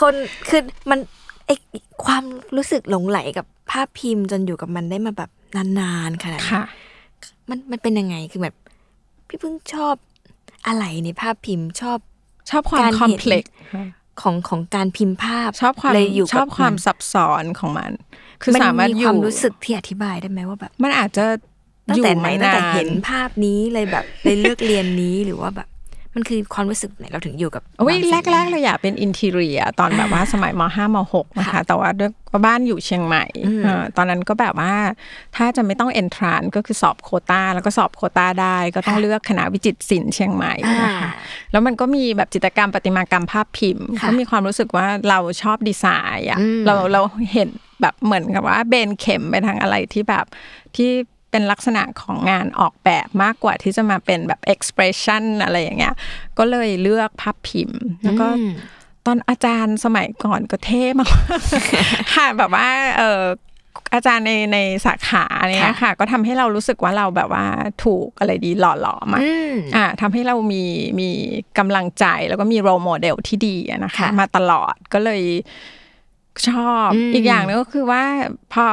คนคือมันไอความรู้สึกหลงไหลกับภาพพิมพ์จนอยู่กับมันได้มาแบบนานๆขนาดนี้มันมันเป็นยังไงคือแบบพี่เพิ่งชอบอะไรในภาพพิมพ์ชอบชอบความคอมเพล็กซ์ของของการพิมพ์ภาพชอบความชอบความซับซ้อนของมันคือสามารถอยู่ความรู้สึกที่อธิบายได้ไหมว่าแบบมันอาจจะตั้งแต่ไหนตั้งแต่เห็นภาพนี้เลยแบบเลยเลือกเรียนนี้หรือว่าแบบมันคือความรู้สึกไหนเราถึงอยู่กับโอ้ยแรกๆเราอยากเป็นอินทีเรียตอนแบบว่าสมัยมห้ามหกนะคะแต่ว่าด้วยบ้านอยู่เชียงใหม่ตอนนั้นก็แบบว่าถ้าจะไม่ต้องเอนทรานซ์ก็คือสอบโควต้าแล้วก็สอบโควต้าได้ก็ต้องเลือกคณะวิจิตรศิลป์เชียงใหม่นะคะแล้วมันก็มีแบบจิตรกรรมประติมากรรมภาพพิมพ์ก็มีความรู้สึกว่าเราชอบดีไซน์อ่ะเราเราเห็นแบบเหมือนกับว่าเบนเข็มไปทางอะไรที่แบบที่เป็นลักษณะของงานออกแบบมากกว่าที่จะมาเป็นแบบ expression อะไรอย่างเงี้ยก็เลยเลือกภาพพิมพ์แล้วก็ตอนอาจารย์สมัยก่อนก็เท่มากค่ะแบบว่าเอ่ออาจารย์ในในสาขาเนี้ยค่ะก็ทำให้เรารู้สึกว่าเราแบบว่าถูกอะไรดีหล่อหลอมอ่ะทำให้เรามีมีกำลังใจแล้วก็มี role model ที่ดีนะคะมาตลอดก็เลยชอบอีกอย่างนึงก็คือว่าพอ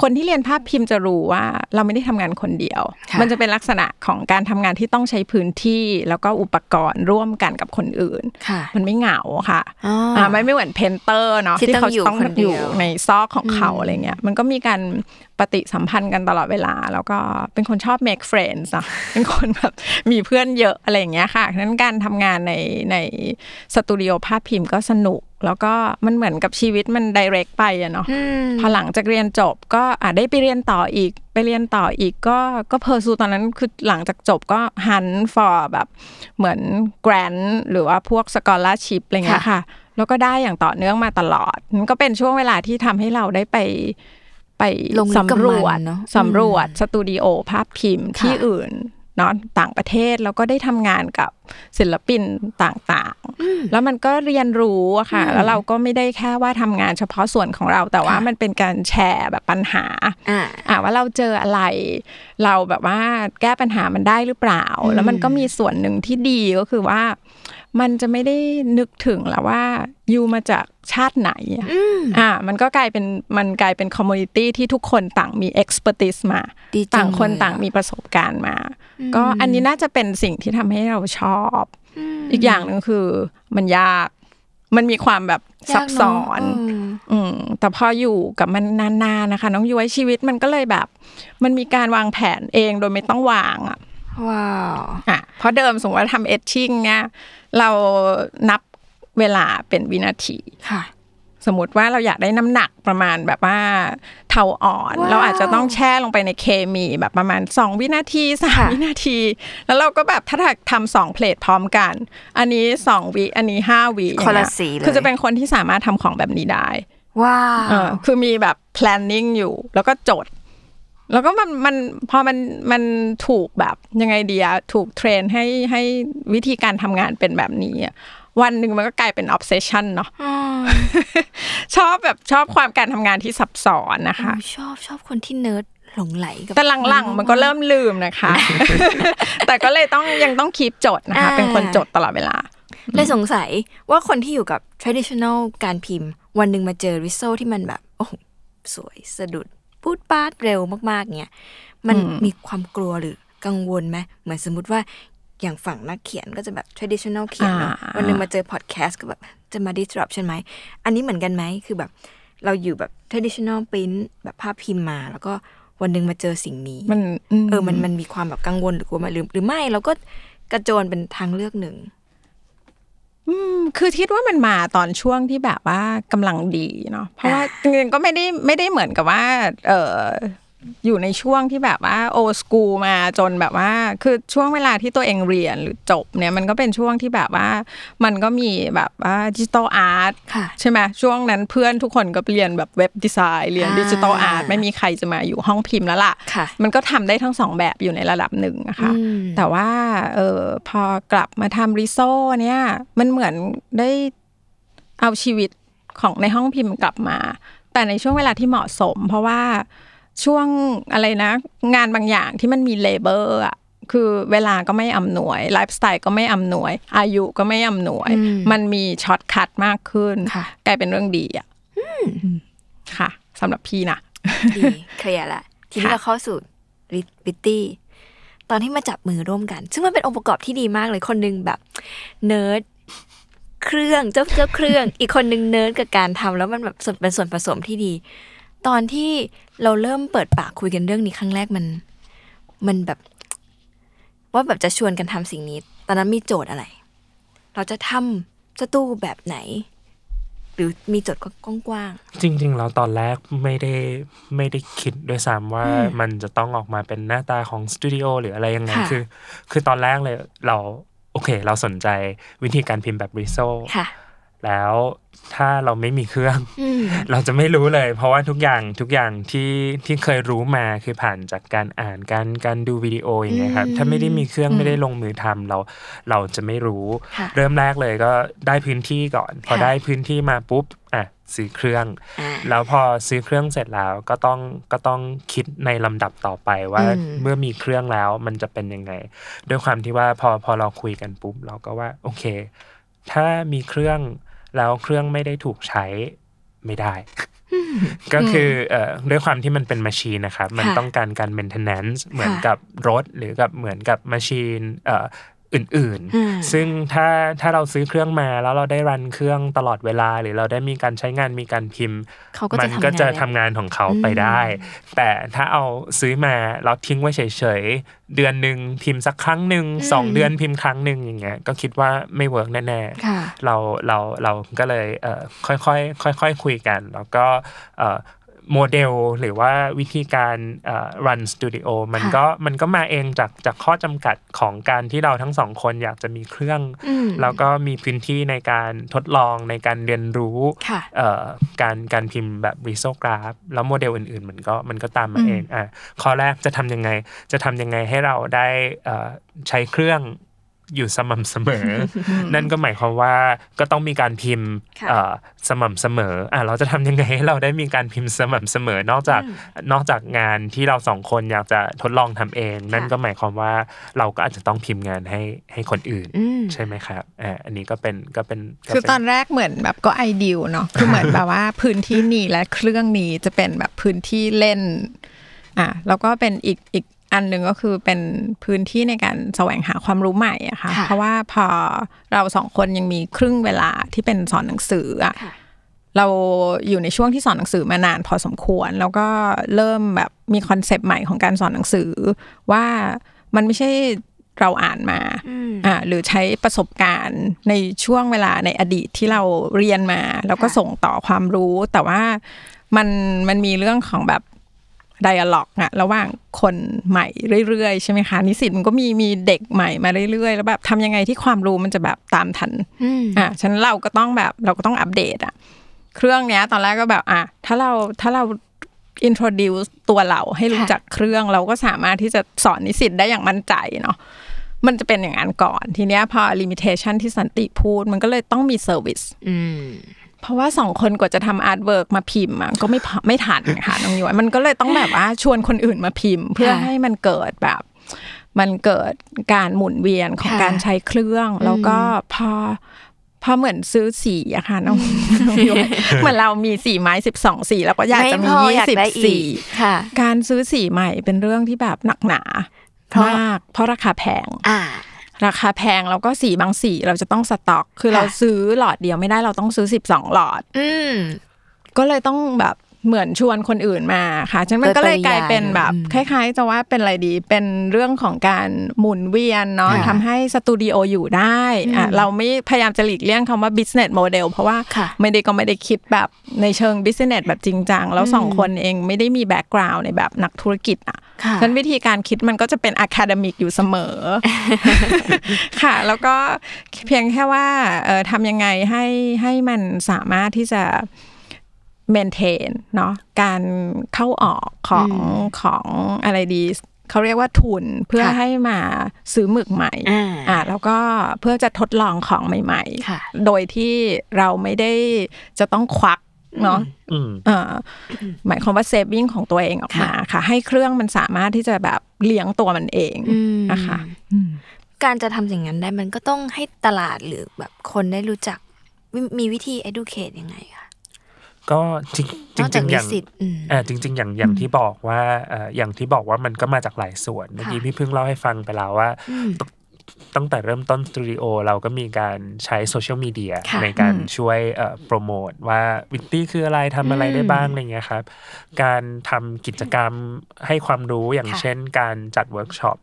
คนที่เรียนภาพพิมพ์จะรู้ว่าเราไม่ได้ทำงานคนเดียวมันจะเป็นลักษณะของการทำงานที่ต้องใช้พื้นที่แล้วก็อุปกรณ์ร่วมกันกับคนอื่นมันไม่เหงาค่ะอ่าไม่ไม่เหมือนเพนเตอร์เนาะที่เขาต้องอยู่ในซอกของเขาอะไรเงี้ยมันก็มีการปฏิสัมพันธ์กันตลอดเวลาแล้วก็เป็นคนชอบ make friends อ่ะเป็นคนแบบมีเพื่อนเยอะอะไรอย่างเงี้ยค่ะฉะนั้นการทำงานในในสตูดิโอภาพพิมพ์ก็สนุกแล้วก็มันเหมือนกับชีวิตมันไดเรกไปอะเนาะพอหลังจากเรียนจบก็อ่ะได้ไปเรียนต่ออีกไปเรียนต่ออีกก็ก็เพอร์ซูตอนนั้นคือหลังจากจบก็หัน for แบบเหมือน grant หรือว่าพวก scholarship อะไรเงี้ยค่ะแล้วก็ได้อย่างต่อเนื่องมาตลอดมันก็เป็นช่วงเวลาที่ทำให้เราได้ไปไปสำรวจสำรวจสตูดิโอภาพพิมพ์ที่อื่นเนาะต่างประเทศแล้วก็ได้ทำงานกับศิลปินต่างๆแล้วมันก็เรียนรู้อะค่ะแล้วเราก็ไม่ได้แค่ว่าทำงานเฉพาะส่วนของเราแต่ว่ามันเป็นการแชร์แบบปัญหาอ่ะว่าเราเจออะไรเราแบบว่าแก้ปัญหามันได้หรือเปล่าแล้วมันก็มีส่วนหนึ่งที่ดีก็คือว่ามันจะไม่ได้นึกถึงแล้วว่าอยู่มาจากชาติไหนอ่ามันก็กลายเป็นมันกลายเป็นคอมมูนิตี้ที่ทุกคนต่างมี expertise มาต่างคนต่างมีประสบการณ์มาก็อันนี้น่าจะเป็นสิ่งที่ทำให้เราชอบอีกอย่างนึงคือมันยากมันมีความแบบซับซ้อนอืมแต่พออยู่กับมันนานๆนะคะน้องยุ้ยชีวิตมันก็เลยแบบมันมีการวางแผนเองโดยไม่ต้องวางอ่ะว้าวอ่ะเพราะเดิมสมมติว่าทำเอชชิ่งเนี่ยเรานับเวลาเป็นวินาที สมมติว่าเราอยากได้น้ำหนักประมาณแบบว่าเทาอ่อน wow. เราอาจจะต้องแช่ลงไปในเคมีแบบประมาณสองวินาทีสามวินาทีแล้วเราก็แบบถ้าทำสองเพลทพร้อมกันอันนี้สองวิอันนี้ห้าวิคนละสีเลยคือจะเป็นคนที่สามารถทำของแบบนี้ได้ว้าวคือมีแบบ planning อยู่แล้วก็จดแล้วก็มันมันพอมันมันถูกแบบยังไงดีอะถูกเทรนให้ให้วิธีการทำงานเป็นแบบนี้วันหนึ่งมันก็กลายเป็น obsession เนาะ ชอบแบบชอบความการทำงานที่ซับซ้อนนะคะชอบชอบคนที่เนิร์ดหลงไหลกับแต่หลังๆมันก็เริ่มลืมนะคะ แต่ก็เลยต้องยังต้องคีปจดนะคะเป็นคนจดตลอดเวลาเลยสงสัยว่าคนที่อยู่กับ traditional การพิมพ์วันหนึ่งมาเจอ Riso ที่มันแบบโอ้สวยสะดุดพูดปาดเร็วมากๆเนี่ยมันมีความกลัวหรือกังวลไหมเหมือนสมมุติว่าอย่างฝั่งนักเขียนก็จะแบบ traditional เขียนเนาะวันนึงมาเจอ podcast ก็แบบจะมา disrupt ใช่ไหมอันนี้เหมือนกันไหมคือแบบเราอยู่แบบ traditional print แบบภาพพิมพ์มาแล้วก็วันนึงมาเจอสิ่งนี้มันเออมันมันมีความแบบกังวลหรือกลัวไหมหรือหรือไม่เราก็กระโจนเป็นทางเลือกหนึ่งอืมคือคิดว่ามันมาตอนช่วงที่แบบว่ากำลังดีเนาะเพราะว่าจริงๆก็ไม่ได้ไม่ได้เหมือนกับว่าเอ่ออยู่ในช่วงที่แบบว่าโอสกูมาจนแบบว่าคือช่วงเวลาที่ตัวเองเรียนหรือจบเนี่ยมันก็เป็นช่วงที่แบบว่ามันก็มีแบบว่าดิจิทัลอาร์ตใช่ไหมช่วงนั้นเพื่อนทุกคนก็เรียนแบบเว็บดีไซน์เรียนดิจิทัลอาร์ตไม่มีใครจะมาอยู่ห้องพิมพ์แล้วล่ะมันก็ทำได้ทั้งสองแบบอยู่ในระดับหนึ่งนะคะแต่ว่าเออพอกลับมาทำริโซ่เนี่ยมันเหมือนได้เอาชีวิตของในห้องพิมพ์กลับมาแต่ในช่วงเวลาที่เหมาะสมเพราะว่าช่วงอะไรนะงานบางอย่างที่มันมีเลเบอร์อ่ะคือเวลาก็ไม่อำนวยไลฟ์สไตล์ก็ไม่อำนวยอายุก็ไม่อำนวยมันมีช็อตคัทมากขึ้นกลายเป็นเรื่องดีอ่ะค่ะสำหรับพี่นะดีเคลียร์ละทีนี้เราเข้าสู่วิตตี้ตอนที่มาจับมือร่วมกันซึ่งมันเป็นองค์ประกอบที่ดีมากเลยคนนึงแบบเนิร์ดเครื่องเจ้าเจ้าเครื่องอีกคนนึงเนิร์ดกับการทำแล้วมันแบบเป็นส่วนผสมที่ดีตอนที่เราเริ่มเปิดปากคุยกันเรื่องนี้ครั้งแรกมันมันแบบว่าแบบจะชวนกันทำสิ่งนี้ตอนนั้นมีโจทย์อะไรเราจะทำสตูแบบไหนหรือมีโจทย์กว้างๆจริงๆเราตอนแรกไม่ได้ไม่ได้คิดด้วยซ้ำว่ามันจะต้องออกมาเป็นหน้าตาของสตูดิโอหรืออะไรยังไงคือคือตอนแรกเลยเราโอเคเราสนใจวิธีการพิมพ์แบบ Risoแล้วถ้าเราไม่มีเครื่องเราจะไม่รู้เลยเพราะว่าทุกอย่างทุกอย่างที่ที่เคยรู้มาคือผ่านจากการอ่านการการดูวิดีโออย่างเงี้ยครับถ้าไม่ได้มีเครื่องไม่ได้ลงมือทำเราเราจะไม่รู้เริ่มแรกเลยก็ได้พื้นที่ก่อนพอได้พื้นที่มาปุ๊บอ่ะซื้อเครื่องแล้วพอซื้อเครื่องเสร็จแล้วก็ต้องก็ต้องคิดในลำดับต่อไปว่าเมื่อมีเครื่องแล้วมันจะเป็นยังไงด้วยความที่ว่าพอพอเราคุยกันปุ๊บเราก็ว่าโอเคถ้ามีเครื่องแล้วเครื่องไม่ได้ถูกใช้ไม่ได้ ก็คือเอ่อด้วยความที่มันเป็นแมชชีนนะครับมันต้องการการ maintenance เหมือนกับรถหรือกับเหมือนกับแมชชีนเอ่ออื่นๆซึ่งถ้าถ้าเราซื้อเครื่องมาแล้วเราได้รันเครื่องตลอดเวลาหรือเราได้มีการใช้งานมีการพิมพ์มันก็จะทำงานของเขาไปได้แต่ถ้าเอาซื้อมาแล้วทิ้งไว้เฉยๆเดือนนึงพิมพ์สักครั้งนึงสองเดือนพิมพ์ครั้งนึงอย่างเงี้ยก็คิดว่าไม่เวิร์กแน่ๆเราเราเราก็เลยเอ่อค่อยๆค่อยๆคุยกันแล้วก็เอ่อโมเดลหรือว่าวิธีการเอ่อ run studio มันก็มันก็มาเองจากจากข้อจำกัดของการที่เราทั้งสองคนอยากจะมีเครื่องแล้วก็มีพื้นที่ในการทดลองในการเรียนรู้เอ่อการการพิมพ์แบบ Riso Graph แล้วโมเดลอื่นๆมันก็มันก็ตามมาเองอ่ะข้อแรกจะทำยังไงจะทำยังไงให้เราได้เอ่อใช้เครื่องอยู่สม่ำเสมอ นั่นก็หมายความว่าก็ต้องมีการพิมพ์ สม่ำเสมออ่ะเราจะทำยังไงให้เราได้มีการพิมพ์สม่ำเสมอนอกจาก นอกจากงานที่เราสองคนอยากจะทดลองทำเองนั่นก็หมายความว่าเราก็อาจจะต้องพิมพ์งานให้ให้คนอื่นใช่ไหมครับอ่าอันนี้ก็เป็นก็เป็นคือตอนแรกเหมือนแบบก็ไอเดียเนาะคือเหมือนแบบว่าพื้นที่นี้และเครื่องนี้จะเป็นแบบพื้นที่เล่นอ่ะแล้วก็เป็นอีกอีกอันหนึ่งก็คือเป็นพื้นที่ในการแสวงหาความรู้ใหม่อะค่ะเพราะว่าพอเราสองคนยังมีครึ่งเวลาที่เป็นสอนหนังสืออะเราอยู่ในช่วงที่สอนหนังสือมานานพอสมควรแล้วก็เริ่มแบบมีคอนเซปต์ใหม่ของการสอนหนังสือว่ามันไม่ใช่ เราอ่านมาอ่าหรือใช้ประสบการณ์ในช่วงเวลาในอดีตที่เราเรียนมาแล้วก็ส่งต่อความรู้แต่ว่ามันมันมีเรื่องของแบบไดอะล็อกอะระหว่างคนใหม่เรื่อยๆใช่ไหมคะนิสิตมันก็มีมีเด็กใหม่มาเรื่อยๆแล้วแบบทำยังไงที่ความรู้มันจะแบบตามทันอ่าฉะนั้นเราก็ต้องแบบเราก็ต้องอัปเดตอะเครื่องเนี้ยตอนแรกก็แบบอ่ะถ้าเราถ้าเราintroduce ตัวเราให้รู้จักเครื่องเราก็สามารถที่จะสอนนิสิตได้อย่างมั่นใจเนาะมันจะเป็นอย่างนั้นก่อนทีเนี้ยพอ limitation ที่สันติพูดมันก็เลยต้องมี service อืมเพราะว่าสองคนกว่าจะทำ artwork มาพิมพ์ก็ไม่ไม่ทันค่ะน้องย้อยมันก็เลยต้องแบบว่าชวนคนอื่นมาพิมพ์เพื่อให้มันเกิดแบบมันเกิดการหมุนเวียนของการใช้เครื่องแล้วก็พอพอเหมือนซื้อสีอะค่ะน้องเหมือนเรามีสีไม้สิบสองสีแล้วก็อยากจะมียี่สิบสีการซื้อสีใหม่เป็นเรื่องที่แบบหนักหนามากเพราะราคาแพงราคาแพงแล้วก็สีบางสีเราจะต้องสต็อกคือเราซื้อหลอดเดียวไม่ได้เราต้องซื้อสิบสองหลอดก็เลยต้องแบบเหมือนชวนคนอื่นมาค่ะฉะนั้นมันก็เลยกลายเป็นแบบคล้ายๆจะว่าเป็นอะไรดีเป็นเรื่องของการหมุนเวียนเนาะทำให้สตูดิโออยู่ได้อ่ะเราไม่พยายามจะหลีกเลี่ยงคำว่า business model เพราะว่าไม่ได้ก็ไม่ได้คิดแบบในเชิง business แบบจริงจังแล้วสองคนเองไม่ได้มี background ในแบบนักธุรกิจอ่ะฉะนั้นวิธีการคิดมันก็จะเป็น academic อยู่เสมอ ค่ะแล้วก็เพียงแค่ว่าเอ่อทำยังไงให้ให้มันสามารถที่จะmaintain เนาะการเข้าออกของของอะไรดีเขาเรียกว่าทุนเพื่อให้มาซื้อหมึกใหม่อ่าแล้วก็เพื่อจะทดลองของใหม่ๆโดยที่เราไม่ได้จะต้องควักเนาะเอ่อหมายความว่า saving ของตัวเองออกมาค่ะให้เครื่องมันสามารถที่จะแบบเลี้ยงตัวมันเองนะคะการจะทำสิ่งนั้นได้มันก็ต้องให้ตลาดหรือแบบคนได้รู้จักมีวิธี educate ยังไงคะก็จริงจริงอย่างอ่าจริงๆอย่างอย่างที่บอกว่าเอ่ออย่างที่บอกว่ามันก็มาจากหลายส่วนเมื่อกี้พี่เพิ่งเล่าให้ฟังไปแล้วว่าตั้งแต่เริ่มต้นสตูดิโอเราก็มีการใช้โซเชียลมีเดียในการช่วยเอ่อโปรโมทว่าวิตตี้คืออะไรทำอะไรได้บ้างอะไรเงี้ยครับการทำกิจกรรมให้ความรู้อย่างเช่นการจัดเวิร์กช็อป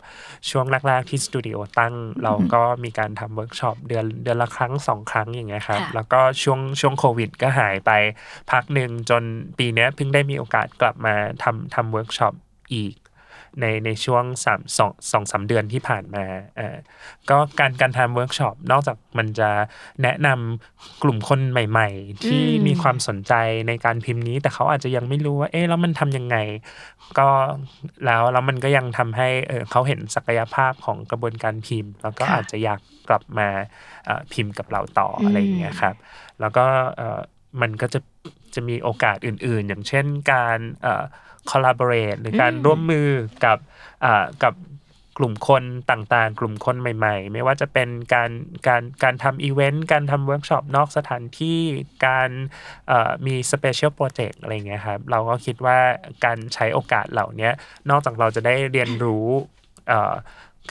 ช่วงแรกๆที่สตูดิโอตั้งเราก็มีการทำเวิร์กช็อปเดือนเดือนละครั้งสองครั้งอย่างเงี้ยครับแล้วก็ช่วงช่วงโควิดก็หายไปพักหนึ่งจนปีนี้เพิ่งได้มีโอกาสกลับมาทำทำเวิร์กช็อปอีกในในช่วงสาม สอง สามเดือนที่ผ่านมาเอ่อก็การการทำเวิร์คช็อปนอกจากมันจะแนะนำกลุ่มคนใหม่ๆที่มีความสนใจในการพิมพ์นี้แต่เขาอาจจะยังไม่รู้ว่าเอ๊ะแล้วมันทำยังไงก็แล้วแล้วมันก็ยังทำให้เอ่อเขาเห็นศักยภาพของกระบวนการพิมพ์แล้วก็อาจจะอยากกลับมาเอ่อพิมพ์กับเราต่ออะไรอย่างเงี้ยครับแล้วก็เอ่อมันก็จะจะมีโอกาสอื่นๆอย่างเช่นการเอ่อcollaborate หรือการร่วมมือกับอ่ากับกลุ่มคนต่างๆกลุ่มคนใหม่ๆไม่ว่าจะเป็นการการการทำอีเวนต์การทำเวิร์กช็อปนอกสถานที่การเอ่อมีสเปเชียลโปรเจกต์อะไรเงี้ยครับเราก็คิดว่าการใช้โอกาสเหล่านี้นอกจากเราจะได้เรียนรู้เอ่อ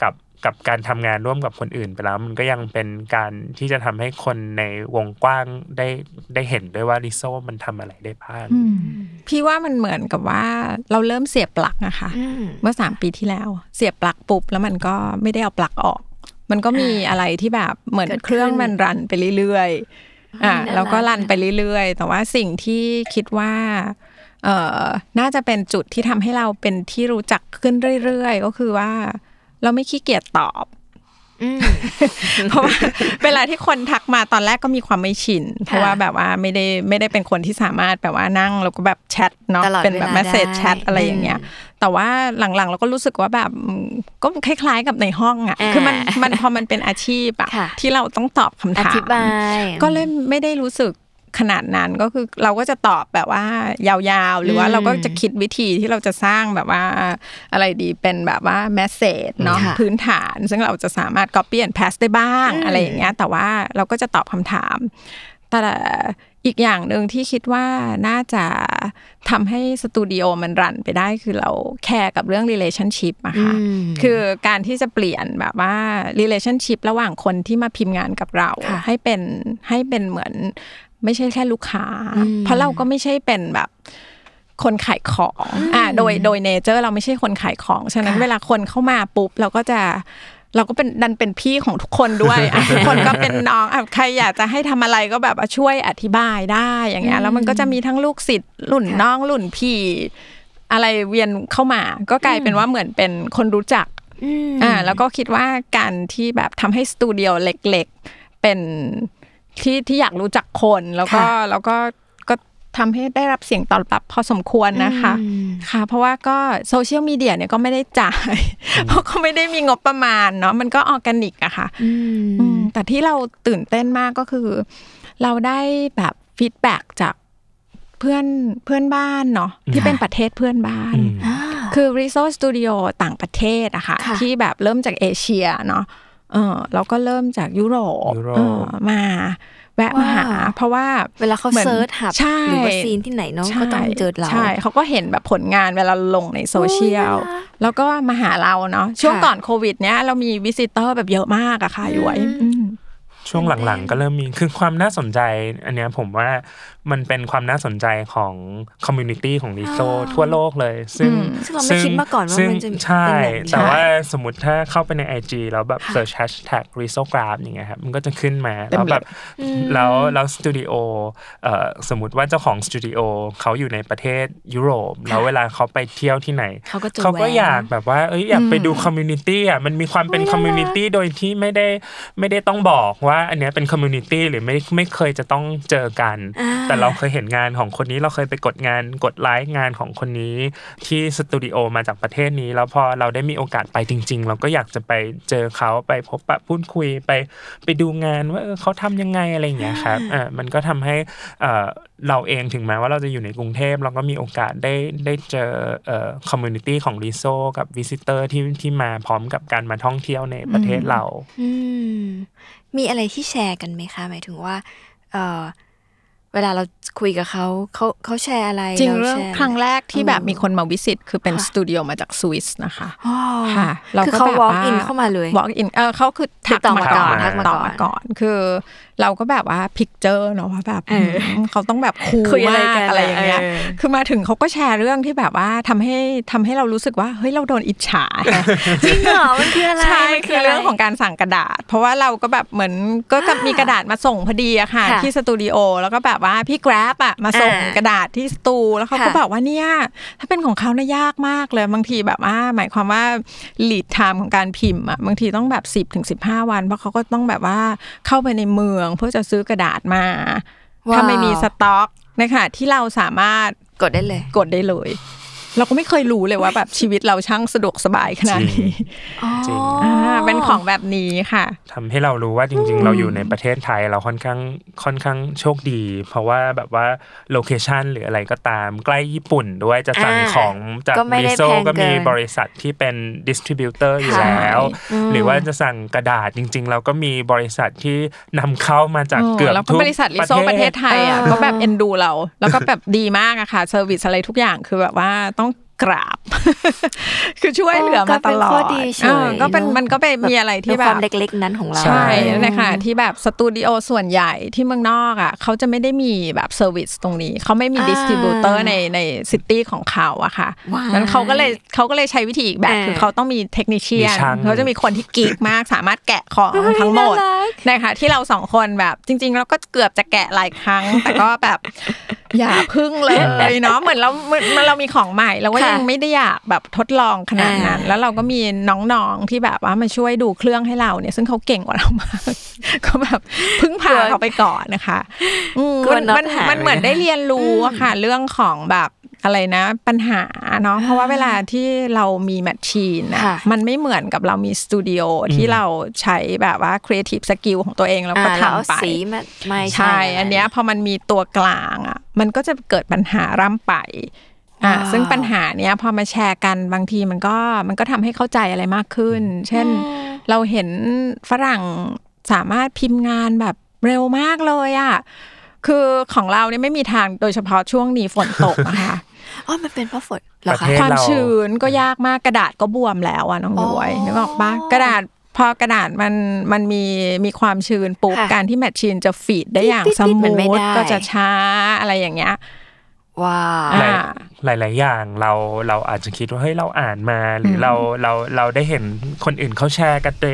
กับกับการทำงานร่วมกับคนอื่นไปแล้วมันก็ยังเป็นการที่จะทำให้คนในวงกว้างได้ได้เห็นด้วยว่าริโซมันทำอะไรได้บ้างพี่ว่ามันเหมือนกับว่าเราเริ่มเสียบปลั๊กนะคะเมื่อสามปีที่แล้วเสียบปลั๊กปุ๊บแล้วมันก็ไม่ได้เอาปลั๊กออกมันก็มีอะไรที่แบบเหมือนเครื่องมันรันไปเรื่อยๆอ่ะแล้วก็รันไปเรื่อยๆแต่ว่าสิ่งที่คิดว่าเอ่อน่าจะเป็นจุดที่ทำให้เราเป็นที่รู้จักขึ้นเรื่อยๆก็คือว่าเราไม่ขี้เกียจตอบเพราะว่าเวลาที่คนทักมาตอนแรกก็มีความไม่ชินเพราะว่าแบบว่าไม่ได้ไม่ได้เป็นคนที่สามารถแบบว่านั่งแล้วก็แบบแชทเนาะเป็นแบบเมสเสจแชทอะไรอย่างเงี้ยแต่ว่าหลังๆเราก็รู้สึกว่าแบบก็คล้ายๆกับในห้องอ่ะคือมันมันพอมันเป็นอาชีพอ่ะที่เราต้องตอบคำถามก็เลยไม่ได้รู้สึกขนาดนั้นก็คือเราก็จะตอบแบบว่ายาวๆหรือว่าเราก็จะคิดวิธีที่เราจะสร้างแบบว่าอะไรดีเป็นแบบว่าแมสเสจเนาะพื้นฐานซึ่งเราจะสามารถ copy and paste ได้บ้างอะไรอย่างเงี้ยแต่ว่าเราก็จะตอบคำถามแต่อีกอย่างนึงที่คิดว่าน่าจะทำให้สตูดิโอมันรันไปได้คือเราแคร์กับเรื่อง relationship อะค่ะคือการที่จะเปลี่ยนแบบว่า relationship ระหว่างคนที่มาพิมพ์งานกับเราให้เป็นให้เป็นเหมือนไม่ใช่แค่ลูกค้าเพราะเราก็ไม่ใช่เป็นแบบคนขายของอ่าโดยโดยเนเจอร์เราไม่ใช่คนขายของฉะนั้นเวลาคนเข้ามาปุ๊บเราก็จะ เราก็เป็นดันเป็นพี่ของทุกคนด้วย ทุกคนก็เป็นน้องใครอยากจะให้ทำอะไรก็แบบช่วยอธิบายได้อย่างเงี้ยแล้วมันก็จะมีทั้งลูกศิษย์รุ่นน้องรุ่นพี่อะไรเวียนเข้ามาก็กลายเป็นว่าเหมือนเป็นคนรู้จักอ่าแล้วก็คิดว่าการที่แบบทำให้สตูดิโอเล็กๆเป็นที่ที่อยากรู้จักคนแล้วก็แล้วก็ก็ทำให้ได้รับเสียงตอบรับพอสมควรนะคะค่ะเพราะว่าก็โซเชียลมีเดียเนี่ยก็ไม่ได้จ่ายเพราะก็ไม่ได้มีงบประมาณเนาะมันก็ออร์แกนิกอะค่ะแต่ที่เราตื่นเต้นมากก็คือเราได้แบบฟีดแบ็กจากเพื่อนเพื่อนบ้านเนาะที่เป็นประเทศเพื่อนบ้านคือ Risource Studio ต่างประเทศอะค่ะที่แบบเริ่มจากเอเชียเนาะเออแล้วก็เริ่มจากยุโรปมาแวะมาหาเพราะว่าเวลาเขาเซิร์ชหาหรือว่าซีนที่ไหนน้องก็ต้องเจอเราใช่เขาก็เห็นแบบผลงานเวลาลงในโซเชียลแล้วก็มาหาเราเนาะช่วงก่อนโควิดเนี้ยเรามีวิซิเตอร์แบบเยอะมากอะค่ะอยู่ไว้ช่วงหลังๆก็เริ่มมีคือความน่าสนใจอันเนี้ยผมว่ามันเป็นความน่าสนใจของคอมมูนิตี้ของริโซทั่วโลกเลยซึ่งซึ่งเราไม่คิดมาก่อนว่ามันจะใช่แต่ว่าสมมุติถ้าเข้าไปใน ไอ จี แล้วแบบเสิร์ช hashtag risograph อย่างเงี้ยครับมันก็จะขึ้นมาแล้วแบบแล้วแล้วสตูดิโอเอ่อสมมุติว่าเจ้าของสตูดิโอเขาอยู่ในประเทศยุโรปแล้วเวลาเขาไปเที่ยวที่ไหนเขาก็อยากแบบว่าเอ้ยอยากไปดูคอมมูนิตี้อ่ะมันมีความเป็นคอมมูนิตี้โดยที่ไม่ได้ไม่ได้ต้องบอกว่าอันเนี้ยเป็นคอมมูนิตี้หรือไม่ไม่เคยจะต้องเจอกันแต่เราเคยเห็นงานของคนนี้เราเคยไปกดงานกดไลค์งานของคนนี้ที่สตูดิโอมาจากประเทศนี้แล้วพอเราได้มีโอกาสไปจริงๆเราก็อยากจะไปเจอเขาไปพบปะพูดคุยไปไปดูงานว่าเขาทำยังไงอะไรอย่างเงี้ยครับอ่ามันก็ทำให้อ่าเราเองถึงแม้ว่าเราจะอยู่ในกรุงเทพเราก็มีโอกาสได้ได้เจอเอ่อคอมมูนิตี้ของริโซกับวิซิเตอร์ที่ที่มาพร้อมกับการมาท่องเที่ยวในประเทศเราอืมมีอะไรที่แชร์กันไหมคะหมายถึงว่าเอ่อเวลาเราคุยกับเขาเขาเขาแชร์อะไรจริงเรื่องครั้งแรกที่แบบมีคนมาวิสิตคือเป็นสตูดิโอมาจากสวิสนะคะค่ะเราก็แบบว่า walk in เข้ามาเลย walk in เออเขาคือทักมาก่อนทักมาก่อนคือเราก็แบบว่าพิกเจอร์เนาะว่าแบบเขาต้องแบบคูลมากอะไรอย่างเงี้ยคือมาถึงเขาก็แชร์เรื่องที่แบบว่าทำให้ทำให้เรารู้สึกว่าเฮ้ยเราโดนอิจฉาจริงเหรอมันคืออะไรใช่มันคือเรื่องของการสั่งกระดาษเพราะว่าเราก็แบบเหมือนก็จะมีกระดาษมาส่งพอดีอะค่ะที่สตูดิโอแล้วก็แบบว่าพี่แกร็บอ่ะมาส่งกระดาษที่สตูแล้วเขาก็บอกว่าเนี่ยถ้าเป็นของเขาเนี่ยยากมากเลยบางทีแบบว่าหมายความว่า lead time ของการพิมพ์อ่ะบางทีต้องแบบ สิบถึงสิบห้า วันเพราะเขาก็ต้องแบบว่าเข้าไปในเมืองเพื่อจะซื้อกระดาษมาถ้าไม่มีสต็อกนะคะที่เราสามารถกดได้เลยกดได้เลยเราก็ไม่เคยรู้เลยว่าแบบชีวิตเราช่างสะดวกสบายขนาดนี้จริงอ่าเป็นของแบบนี้ค่ะทำให้เรารู้ว่าจริงๆเราอยู่ในประเทศไทยเราค่อนข้างค่อนข้างโชคดีเพราะว่าแบบว่าโลเคชั่นหรืออะไรก็ตามใกล้ญี่ปุ่นด้วยจะสั่งของจากมิโซะก็มีบริษัทที่เป็นดิสทริบิวเตอร์อยู่แล้วหรือว่าจะสั่งกระดาษจริงๆเราก็มีบริษัทที่นำเข้ามาจากเกือบทุกประเทศบริษัทมิโซะประเทศไทยอ่ะก็แบบเอ็นดูเราแล้วก็แบบดีมากอะค่ะเซอร์วิสอะไรทุกอย่างคือแบบว่าต้องกราบคือช่วยเหลือมาตลอดก็เป็นมันก็เป็นมีอะไรที่แบบเล็กๆนั้นของเราใช่นะคะที่แบบสตูดิโอส่วนใหญ่ที่เมืองนอกอ่ะเขาจะไม่ได้มีแบบเซอร์วิสตรงนี้เขาไม่มีดิสทริบิวเตอร์ในในซิตี้ของเขาอะค่ะงั้นเขาก็เลยเขาก็เลยใช้วิธีอีกแบบคือเขาต้องมีเทคนิเชียนเขาจะมีคนที่กี๊กมากสามารถแกะของทั้งหมดนะคะที่เราสองคนแบบจริงๆเราก็เกือบจะแกะหลายครั้งแต่ก็แบบอย่าพึ่งเลยเนาะเหมือนเราเหมือนเรามีของใหม่เราก็ยังไม่ได้อยากแบบทดลองขนาดนั้นแล้วเราก็มีน้องๆที่แบบว่ามาช่วยดูเครื่องให้เราเนี่ยซึ่งเขาเก่งกว่าเรามากก็แบบพึ่งพาเขาไปก่อนนะคะมันมันเหมือนได้เรียนรู้อะค่ะเรื่องของแบบอะไรนะปัญหาเนาะเพราะว่าเวลาที่เรามีแมชชีนนะมันไม่เหมือนกับเรามีสตูดิโอที่เราใช้แบบว่าครีเอทีฟสกิลของตัวเองแล้วก็ทำไปใช่อันเนี้ยพอมันมีตัวกลางอ่ะมันก็จะเกิดปัญหาร่ำไปอ่ะซึ่งปัญหาเนี้ยพอมาแชร์กันบางทีมันก็มันก็ทำให้เข้าใจอะไรมากขึ้นเช่นเราเห็นฝรั่งสามารถพิมพ์งานแบบเร็วมากเลยอ่ะคือของเราเนี่ยไม่มีทางโดยเฉพาะช่วงนี้ฝนตกนะคะอ๋อมันเป็นเพราะฝนเหรอคะความชื้นก็ยากมากกระดาษก็บวมแล้วอ่ะน้องย้อยนึกออกปะกระดาษพอกระดาษมันมันมีมีความชื้นปุ๊บการที่แมชชีนจะฟีดได้อย่างสมูทก็จะช้าอะไรอย่างเงี้ย ว้าวหลายๆอย่างเราเราอาจจะคิดว่าเฮ้ยเราอ่านมาหรือเราเราเราได้เห็นคนอื่นเขาแชร์กันใน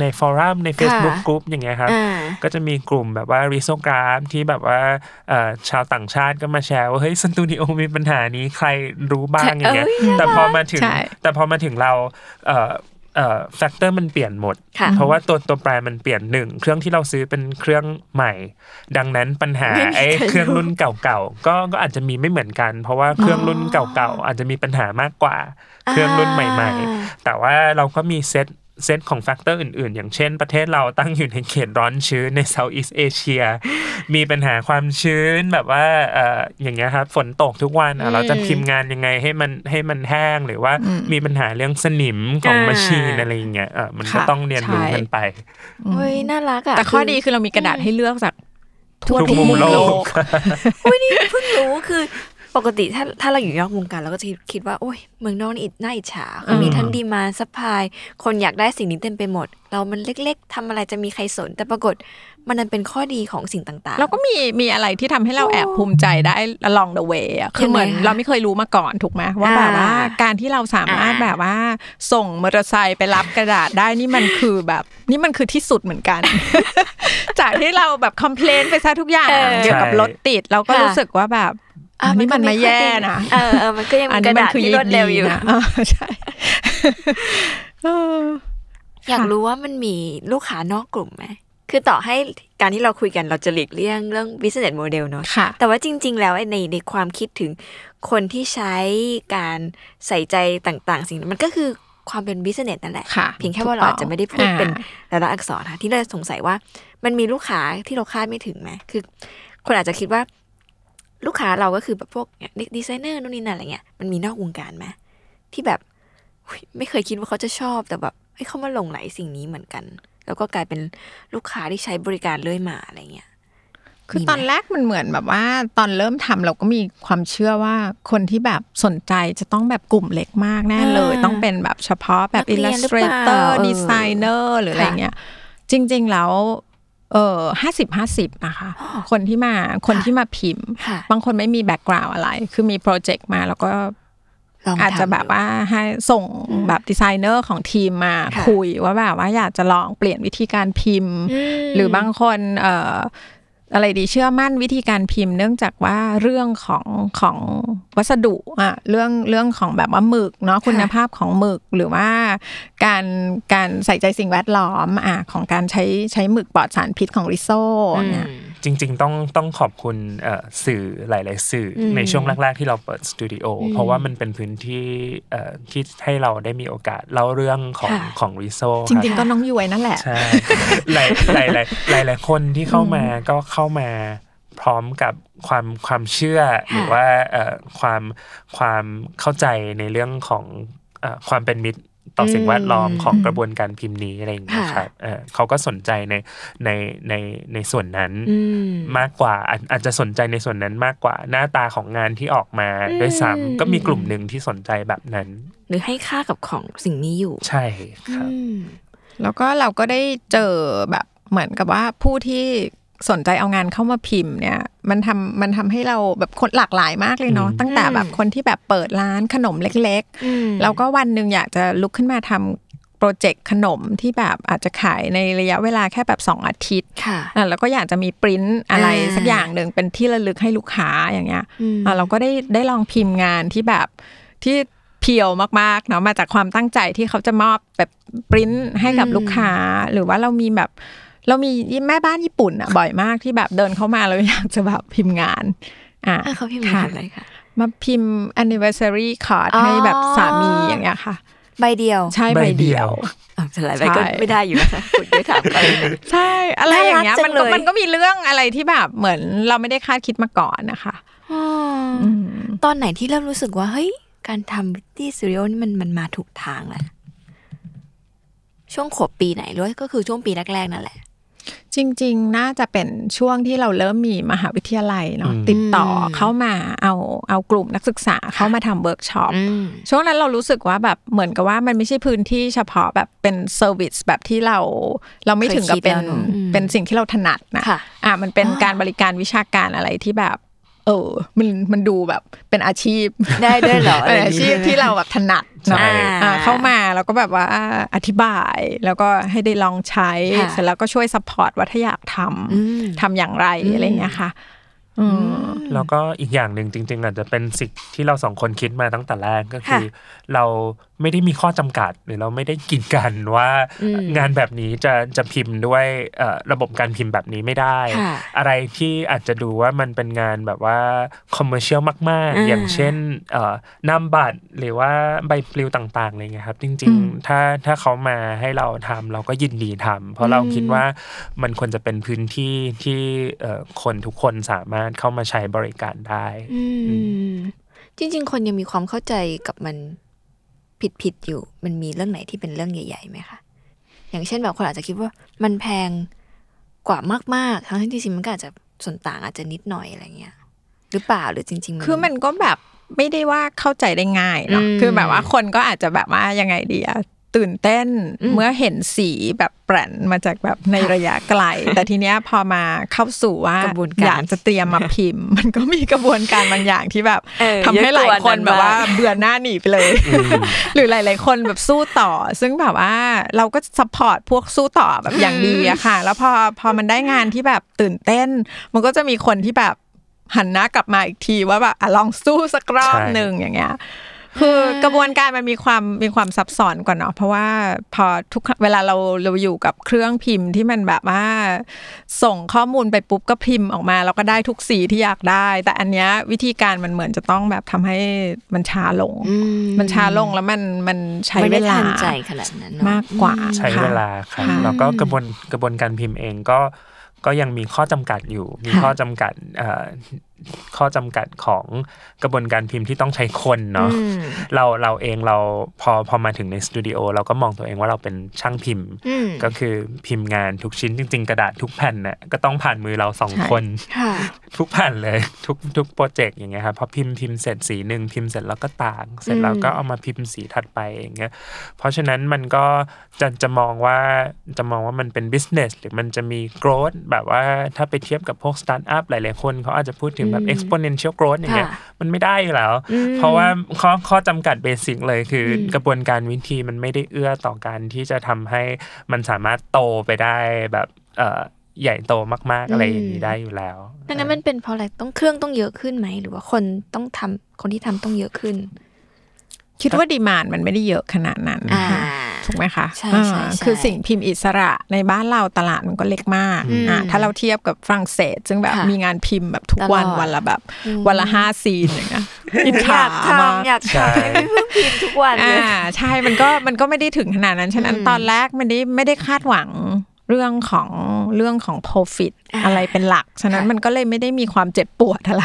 ในฟอรัมใน Facebook Group อย่างเงี้ยครับก็จะมีกลุ่มแบบว่า Risograph ที่แบบว่าชาวต่างชาติก็มาแชร์ว่าเฮ้ยสตูดิโอมีปัญหานี้ใครรู้บ้างอย่างเงี้ยแต่พอมาถึงแต่พอมาถึงเราเอ่อเอ่อแฟกเตอร์มันเปลี่ยนหมดเพราะว่าตัวตัวแปรมันเปลี่ยนหนึ่งเครื่องที่เราซื้อเป็นเครื่องใหม่ดังนั้นปัญหาไอ้เครื่องรุ่นเก่าๆก็ก็อาจจะมีไม่เหมือนกันเพราะว่าเครื่องรุ่นเก่าๆอาจจะมีปัญหามากกว่าเครื่องรุ่นใหม่ๆแต่ว่าเราก็มีเซตเซตของแฟกเตอร์อื่นๆอย่างเช่นประเทศเราตั้งอยู่ในเขตร้อนชื้นใน Southeast Asia มีปัญหาความชื้นแบบว่าเอ่ออย่างเงี้ยครับฝนตกทุกวันเราจะพิมพ์งานยังไงให้มันให้มันแห้งหรือว่ามีปัญหาเรื่องสนิมของแมชชีนอะไรอย่างเงี้ยอ่ะมันก็ต้องเรียนรู้กันไปโอ้ยน่ารักอ่ะแต่ข้อดีคือเรามีกระดาษให้เลือกจากทั่วทุกมุมโลกอุ้ยนี่เพิ่งรู้คือปกติถ้าถ้าเราอยู่นอกวงการเราก็จะคิดว่าโอ๊ยเมืองนอกนี่น่าอิจฉาเขามีทั้งดีมานด์ซัพพลายคนอยากได้สิ่งนี้เต็มไปหมดเรามันเล็กๆทำอะไรจะมีใครสนแต่ปรากฏมันนั่นเป็นข้อดีของสิ่งต่างๆแล้วก็มีมีอะไรที่ทำให้เราแอบภูมิใจได้ along the way อ่ะคือเหมือนเราไม่เคยรู้มาก่อนถูกไหมว่าแบบว่าการที่เราสามารถแบบว่าส่งมอเตอร์ไซค์ไปรับกระดาษได้นี่มันคือแบบนี่มันคือที่สุดเหมือนกัน จากที่เราแบบ complain ไปซะทุกอย่างเกี่ยวกับรถติดเราก็รู้สึกว่าแบบอันนี้มันไม่แย่นะเออมันก็ยังมีกระดาษที่รวดเร็วอยู่นะใช่อยากรู้ว่ามันมีลูกค้านอกกลุ่มไหมคือต่อให้การที่เราคุยกันเราจะหลีกเลี่ยงเรื่อง business model เนอะแต่ว่าจริงๆแล้วในในความคิดถึงคนที่ใช้การใส่ใจต่างๆสิ่งมันก็คือความเป็น business นั่นแหละเพียงแค่ว่าเราอาจจะไม่ได้พูดเป็นรายละอักษรค่ะที่เราสงสัยว่ามันมีลูกค้าที่เราคาดไม่ถึงไหมคือคนอาจจะคิดว่าลูกค้าเราก็คือแบบพวกดีไซเนอร์นู่นนี่นั่นอะไรเงี้ยมันมีนอกวงการไหมที่แบบไม่เคยคิดว่าเขาจะชอบแต่แบบให้เขามาหลงไหลสิ่งนี้เหมือนกันแล้วก็กลายเป็นลูกค้าที่ใช้บริการเรื่อยมาอะไรเงี้ยคือตอนแรกมันเหมือนแบบว่าตอนเริ่มทำเราก็มีความเชื่อว่าคนที่แบบสนใจจะต้องแบบกลุ่มเล็กมากแน่เลยต้องเป็นแบบเฉพาะแบบอิลลัสเตรเตอร์ดีไซเนอร์หรืออะไรเงี้ยจริงๆแล้วเออห้าสิบห้าสิบนะคะคนที่มาคนที่มาพิมพ์บางคนไม่มีแบ็กกราวด์อะไรคือมีโปรเจกต์มาแล้วก็อาจจะแบบว่าให้ส่งแบบดีไซเนอร์ของทีมมาคุยว่าแบบว่าอยากจะลองเปลี่ยนวิธีการพิมพ์หรือบางคนเอ่ออะไรดีเชื่อมั่นวิธีการพิมพ์เนื่องจากว่าเรื่องของของวัสดุอ่ะเรื่องเรื่องของแบบว่าหมึกเนาะคุณภาพของหมึกหรือว่าการการใส่ใจสิ่งแวดล้อมอ่ะของการใช้ใช้หมึกปลอดสารพิษของ Riso เนี่ยจริงๆต้องต้องขอบคุณเอ่อสื่อหลายๆสื่อในช่วงแรกๆที่เราเปิดสตูดิโอเพราะว่ามันเป็นพื้นที่เอ่อที่ให้เราได้มีโอกาสเล่าเรื่องของของ Riso จริงๆก็น้องยุ้ยนั่นแหละใช่หลายๆหลายๆคนที่เข้ามาก็เข้ามาพร้อมกับความความเชื่อหรือว่าเอ่อความความเข้าใจในเรื่องของเอ่อความเป็นมิตรต่อสิ่งแวดล้อมของกระบวนการพิมพ์นี้อะไรอย่างเงี้ยครับเอ่อเขาก็สนใจในในในในส่วนนั้นมากกว่าอาจจะสนใจในส่วนนั้นมากกว่าหน้าตาของงานที่ออกมาด้วยซ้ำก็มีกลุ่มนึงที่สนใจแบบนั้นหรือให้ค่ากับของสิ่งนี้อยู่ใช่ครับแล้วก็เราก็ได้เจอแบบเหมือนกับว่าผู้ที่สนใจเอางานเข้ามาพิมพ์เนี่ยมันทำมันทำให้เราแบบคนหลากหลายมากเลยเนาะตั้งแต่แบบคนที่แบบเปิดร้านขนมเล็กๆแล้วก็วันนึงอยากจะลุกขึ้นมาทำโปรเจกต์ขนมที่แบบอาจจะขายในระยะเวลาแค่แบบสองอาทิตย์แล้วก็อยากจะมีปริ้นอะไรสักอย่างนึงเป็นที่ระลึกให้ลูกค้าอย่างเงี้ยเราก็ได้ได้ลองพิมพ์งานที่แบบที่เพียวมากๆเนาะมาจากความตั้งใจที่เขาจะมอบแบบปริ้นให้กับลูกค้าหรือว่าเรามีแบบเรามีแม่บ้านญี่ปุ่นอ่ะบ่อยมากที่แบบเดินเข้ามาแล้วอยากจะแบบพิมพ์งานอ่ะเขาพิมพ์งานอะไรคะมาพิมพ์ anniversary card ให้แบบสามีอย่างเงี้ยค่ะใบเดียวใช่ใบเดียวอ่ะจะหลายใบก็ไม่ได้อยู่นะคะคุณได้ถามอะไรใช่อะไรอย่างเงี้ยมันก็มันก็มีเรื่องอะไรที่แบบเหมือนเราไม่ได้คาดคิดมาก่อนนะคะตอนไหนที่เริ่มรู้สึกว่าเฮ้ยการทำ Pretty Studio นี่มันมันมาถูกทางแล้วช่วงขวบปีไหนหรือก็คือช่วงปีแรกๆนั่นแหละจริงๆน่าจะเป็นช่วงที่เราเริ่มมีมหาวิทยาลัยเนาะติดต่อเข้ามาเอาเอากลุ่มนักศึกษาเข้ามาทำเวิร์กช็อปช่วงนั้นเรารู้สึกว่าแบบเหมือนกับว่ามันไม่ใช่พื้นที่เฉพาะแบบเป็นเซอร์วิสแบบที่เราเราไม่ถึงกับเป็นเป็นสิ่งที่เราถนัดนะอ่ะมันเป็นการบริการวิชาการอะไรที่แบบ เออมันมันดูแบบเป็นอาชีพได้ด้วยเหรออะไรอาชีพที่เราแบบถนัดเนาะเข้ามาแล้วก็แบบว่าอธิบายแล้วก็ให้ได้ลองใช้เสร็จแล้วก็ช่วยซัพพอร์ตว่าถ้าอยากทำทำอย่างไรอะไรอย่างเงี้ยค่ะแล้วก็อีกอย่างหนึ่งจริงๆอาจจะเป็นสิ่งที่เราสองคนคิดมาตั้งแต่แรกก็คือเราไม่ได้มีข้อจำกัดหรือเราไม่ได้กีดกันว่างานแบบนี้จะจะพิมพ์ด้วยระบบการพิมพ์แบบนี้ไม่ได้อะไรที่อาจจะดูว่ามันเป็นงานแบบว่าคอมเมอร์เชียลมากๆอย่างเช่นนามบัตรหรือว่าใบปลิวต่างๆอะไรเงี้ยครับจริงๆถ้าถ้าเขามาให้เราทำเราก็ยินดีทำเพราะเราคิดว่ามันควรจะเป็นพื้นที่ที่คนทุกคนสามารถเข้ามาใช้บริการได้จริงๆคนยังมีความเข้าใจกับมันผิดๆอยู่มันมีเรื่องไหนที่เป็นเรื่องใหญ่ๆไหมคะอย่างเช่นแบบคนอาจจะคิดว่ามันแพงกว่ามากๆทั้งที่จริงๆมันก็อาจจะส่วนต่างอาจจะนิดหน่อยอะไรเงี้ยหรือเปล่าหรือจริงๆคือมันก็แบบไม่ได้ว่าเข้าใจได้ง่ายเนาะคือแบบว่าคนก็อาจจะแบบว่ายังไงดีอะตื่นเต้นเมื่อเห็นสีแบบแปรนมาจากแบบในระยะไกลแต่ทีเนี้ยพอมาเข้าสู่ว่าอยากจะเตรียมมาพิมพ์มันก็มีกระบวนการบางอย่างที่แบบทำให้หลายคนแบบว่าเบื่อหน้าหนีไปเลยหรือหลายๆคนแบบสู้ต่อซึ่งแบบว่าเราก็ซัพพอร์ตพวกสู้ต่อแบบอย่างดีอะค่ะแล้วพอพอมันได้งานที่แบบตื่นเต้นมันก็จะมีคนที่แบบหันหน้ากลับมาอีกทีว่าแบบลองสู้สักรอบนึงอย่างเงี้ยคือกระบวนการมันมีความมีความซับซ้อนก่อนเนาะเพราะว่าพอทุกเวลาเราเราอยู่กับเครื่องพิมพ์ที่มันแบบว่าส่งข้อมูลไปปุ๊บก็พิมพ์ออกมาแล้วก็ได้ทุกสีที่อยากได้แต่อันเนี้ยวิธีการมันเหมือนจะต้องแบบทำให้มันช้าลงมันช้าลงแล้วมันมันใช้เวลามากกว่าใช้เวลาค่ะแล้วก็กระบวนกระบวนการพิมพ์เองก็ก็ยังมีข้อจำกัดอยู่มีข้อจำกัดข้อจำกัดของกระบวนการพิมพ์ที่ต้องใช้คนเนาะเราเราเองเราพอพอมาถึงในสตูดิโอเราก็มองตัวเองว่าเราเป็นช่างพิมพ์ก็คือพิมพ์งานทุกชิ้นจริงๆกระดาษทุกแผ่นน่ะก็ต้องผ่านมือเราสองคนทุกแผ่นเลยทุกทุกโปรเจกต์อย่างเงี้ยครับพอพิมพ์พิมพ์เสร็จสีนึงพิมพ์เสร็จแล้วก็ตากเสร็จแล้วก็เอามาพิมพ์สีถัดไปอย่างเงี้ยเพราะฉะนั้นมันก็จะจะมองว่าจะมองว่ามันเป็นบิสเนสหรือมันจะมีโกรธแบบว่าถ้าไปเทียบกับพวกสตาร์ทอัพหลายๆคนเขาอาจจะพูดถึงแบบ exponential growth อย่างเงี้ยมันไม่ได้อยู่แล้วเพราะว่าข้อข้อจำกัดเบสิกเลยคือกระบวนการวิธีมันไม่ได้เอื้อต่อการที่จะทำให้มันสามารถโตไปได้แบบใหญ่โตมากๆอะไรอย่างนี้ได้อยู่แล้วดังนั้นมันเป็นเพราะอะไรต้องเครื่องต้องเยอะขึ้นไหมหรือว่าคนต้องทำคนที่ทำต้องเยอะขึ้นคิดว่าดีมานด์มันไม่ได้เยอะขนาดนั้นถูกไหมคะใช่ใช่คือสิ่งพิมพ์อิสระในบ้านเราตลาดมันก็เล็กมากอ่ะถ้าเราเทียบกับฝรั่งเศสซึ่งแบบมีงานพิมพ์แบบทุกวันวันละแบบวันละห้าซีนอย่างเงี้ยอยากทำอยากทำไม่เพิ่งพิมพ์ทุกวันเลยใช่มันก็มันก็ไม่ได้ถึงขนาดนั้นฉะนั้นตอนแรกมันไม่ไม่ได้คาดหวังเรื่องของเรื่องของ profit อะไรเป็นหลักฉะนั้นมันก็เลยไม่ได้มีความเจ็บปวดอะไร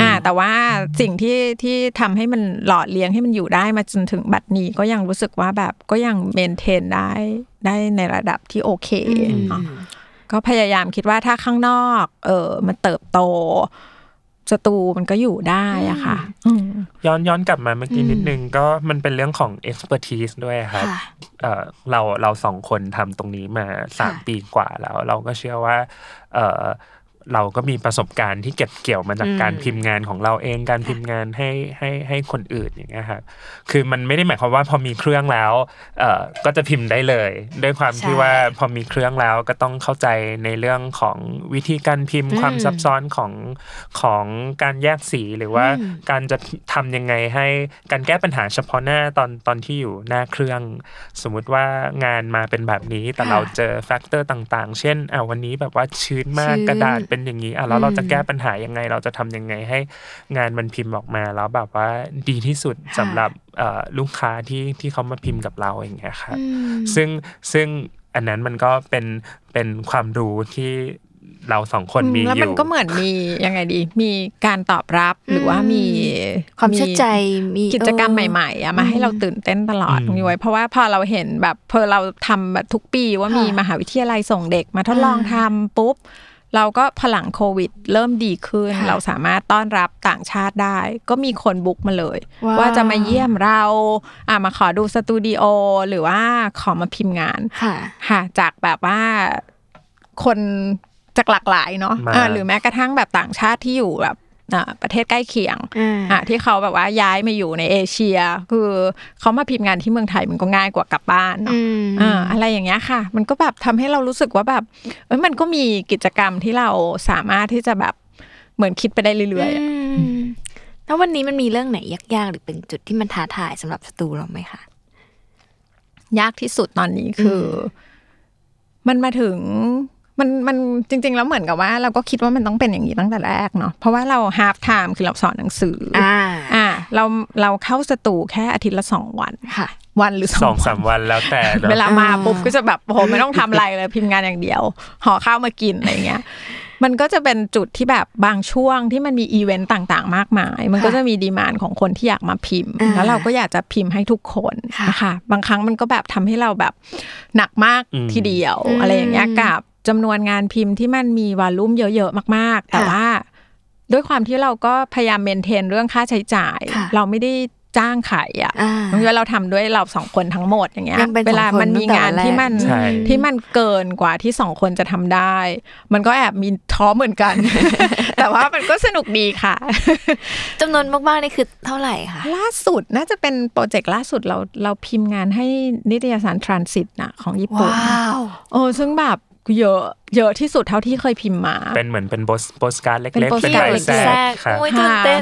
อ่าแต่ว่าสิ่งที่ที่ทำให้มันหล่อเลี้ยงให้มันอยู่ได้มาจนถึงบัดนี้ก็ยังรู้สึกว่าแบบก็ยังเมนเทนได้ได้ในระดับที่โอเคเนาะก็พยายามคิดว่าถ้าข้างนอกเออมันเติบโตสตูมันก็อยู่ได้อะค่ะย้อนย้อนกลับมาเมื่อกี้นิดนึงก็มันเป็นเรื่องของ expertise ด้วยครับเอ่อเราเราสองคนทำตรงนี้มาสามปีกว่าแล้วเราก็เชื่อว่าเอ่อเราก็มีประสบการณ์ที่เก็บเกี่ยวมาจากการพิมพ์งานของเราเองการพิมพ์งานให้ให้ให้คนอื่นอย่างเงี้ยครับคือมันไม่ได้หมายความว่าพอมีเครื่องแล้วเอ่อก็จะพิมพ์ได้เลยด้วยความที่ว่าพอมีเครื่องแล้วก็ต้องเข้าใจในเรื่องของวิธีการพิมพ์ความซับซ้อนของของการแยกสีหรือว่าการจะทำยังไงให้การแก้ปัญหาเฉพาะหน้าตอนตอนที่อยู่หน้าเครื่องสมมติว่างานมาเป็นแบบนี้แต่เราเจอแฟกเตอร์ต่างๆเช่นอ่ะวันนี้แบบว่าชื้นมากกระดาษเป็นอย่างนี้อ่ะแล้วเราจะแก้ปัญหายังไงเราจะทำยังไงให้งานมันพิมพ์ออกมาแล้วแบบว่าดีที่สุดสำหรับลูกค้าที่ที่เขามาพิมพ์กับเราอย่างเงี้ยครับซึ่งซึ่งอันนั้นมันก็เป็นเป็นความรู้ที่เราสองคนมีอยู่แล้วมันก็เหมือนมียังไงดีมีการตอบรับหรือว่ามีความเชื่อใจมีกิจกรรมใหม่ๆอ่ะมาให้เราตื่นเต้นตลอดตรงนี้ไว้เพราะว่าพอเราเห็นแบบพอเราทำแบบทุกปีว่ามีมหาวิทยาลัยส่งเด็กมาทดลองทำปุ๊บเราก็พอหลังโควิดเริ่มดีขึ้นเราสามารถต้อนรับต่างชาติได้ก็มีคนบุ๊กมาเลย wow. ว่าจะมาเยี่ยมเราอ่ะมาขอดูสตูดิโอหรือว่าขอมาพิมพ์งานค่ะจากแบบว่าคนจากหลากหลายเนาะหรือแม้กระทั่งแบบต่างชาติที่อยู่แบบ ประเทศใกล้เคียงที่เขาแบบว่าย้ายมาอยู่ในเอเชียคือเขามาพิมพ์งานที่เมืองไทยมันก็ง่ายกว่ากลับบ้านเนาะ อ, อะไรอย่างเงี้ยค่ะมันก็แบบทำให้เรารู้สึกว่าแบบเอ้ยมันก็มีกิจกรรมที่เราสามารถที่จะแบบเหมือนคิดไปได้เรื่อยๆแล้ววันนี้มันมีเรื่องไหนยากๆหรือเป็นจุดที่มันท้าทายสำหรับสตูเราไหมคะยากที่สุดตอนนี้คือมันมาถึงมันมันจริงๆแล้วเหมือนกับว่าเราก็คิดว่ามันต้องเป็นอย่างนี้ตั้งแต่แรกเนาะเพราะว่าเราฮาล์ฟไทม์คือเราสอนหนังสืออ่าอ่าเราเราเข้าสตูแค่อาทิตย์ละสองวันค่ะวันหรือสอง สามวันแล้วแต่เวลามาปุ๊บก็จะแบบโหไม่ต้องทำอะไรเลยพิมพ์งานอย่างเดียวห่อข้าวมากินอะไรเงี้ยมันก็จะเป็นจุดที่แบบบางช่วงที่มันมีอีเวนต์ต่างๆมากมายมันก็จะมีดีมานด์ของคนที่อยากมาพิมพ์แล้วเราก็อยากจะพิมพ์ให้ทุกคนนะคะบางครั้งมันก็แบบทำให้เราแบบหนักมากทีเดียวอะไรอย่างเงี้ยกับจำนวนงานพิมพ์ที่มันมีวอลลุ่มเยอะๆมากๆแต่ว่าด้วยความที่เราก็พยายามเมนเทนเรื่องค่าใช้จ่ายเราไม่ได้จ้างขายอ่ะเพราะเราทำด้วยเราสองคนทั้งหมดอย่างเงี้ยเวลามันมีงานที่มันที่มันเกินกว่าที่สองคนจะทำได้มันก็แอบมีท้อเหมือนกัน แต่ว่ามันก็สนุกดีค่ะ จำนวนมากๆนี่คือเท่าไหร่คะล่าสุดน่าจะเป็นโปรเจกต์ล่าสุดเราเราพิมพ์งานให้นิตยสาร Transit นะของญี่ปุ่นโอ้ซึ่งแบบเยอะเยอะที่สุดเท่าที่เคยพิมพ์มาเป็นเหมือนเป็นโปสการ์ดเล็กๆเป็นลายแทรกค่ะ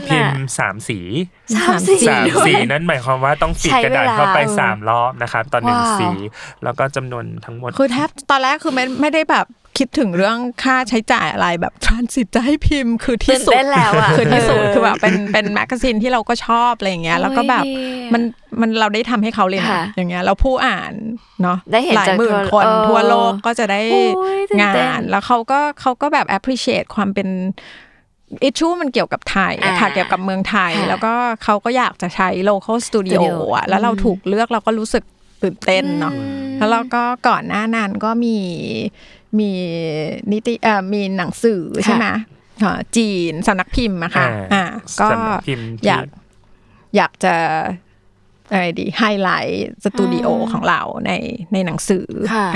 พิมพ์สามสีสามสีนั้นหมายความว่าต้องปิดกระดาษเข้าไปสามรอบนะครับตอนหนึ่งสีแล้วก็จำนวนทั้งหมดคือแทบตอนแรกคือไม่ไม่ได้แบบคิดถึงเรื่องค่าใช้จ่ายอะไรแบบ Transit จะให้พิมพ์คือที่สุดแล้วอ่ะคือที่สุดคือแบบเป็นเป็นแมกกาซีนที่เราก็ชอบอะไรอย่างเงี้ยแล้วก็แบบมันมันเราได้ทำให้เขาเลยนะอย่างเงี้ยเราผู้อ่านเนาะหลายหมื่นคนทั่วโลกก็จะได้งานแล้วเขาก็เขาก็แบบ appreciate ความเป็นissue มันเกี่ยวกับไทยค่ะเกี่ยวกับเมืองไทยแล้วก็เขาก็อยากจะใช้ local studio อ่ะแล้วเราถูกเลือกเราก็รู้สึกตื่นเต้นเนาะแล้วเราก็ก่อนหน้านั้นก็มีมีนิติเอ่อมีหนังสือใช่ไหมจีนสำนักพิมพ์อะค่ะอ่าก็อยากอยากจะอะไรดีไฮไลท์สตูดิโอของเราในในหนังสือ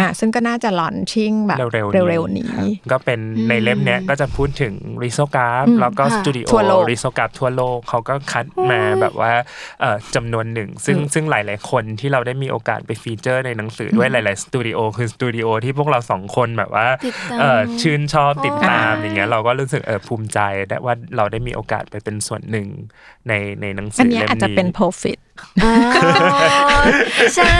อ่าซึ่งก็น่าจะลอนชิ่งแบบเร็วๆนี้ก็เป็นในเล่มเนี้ยก็จะพูดถึงริโซกราฟแล้วก็สตูดิโอริโซกราฟทั่วโลกเขาก็คัดมาแบบว่าเอ่อจำนวนหนึ่งซึ่งซึ่งหลายๆคนที่เราได้มีโอกาสไปฟีเจอร์ในหนังสือด้วยหลายๆสตูดิโอคือสตูดิโอที่พวกเราสองคนแบบว่าเอ่อชื่นชอบติดตามอย่างเงี้ยเราก็รู้สึกเออภูมิใจได้ว่าเราได้มีโอกาสไปเป็นส่วนหนึ่งในในหนังสือเล่มนี้อันนี้อาจจะเป็น profitอ๋อใช่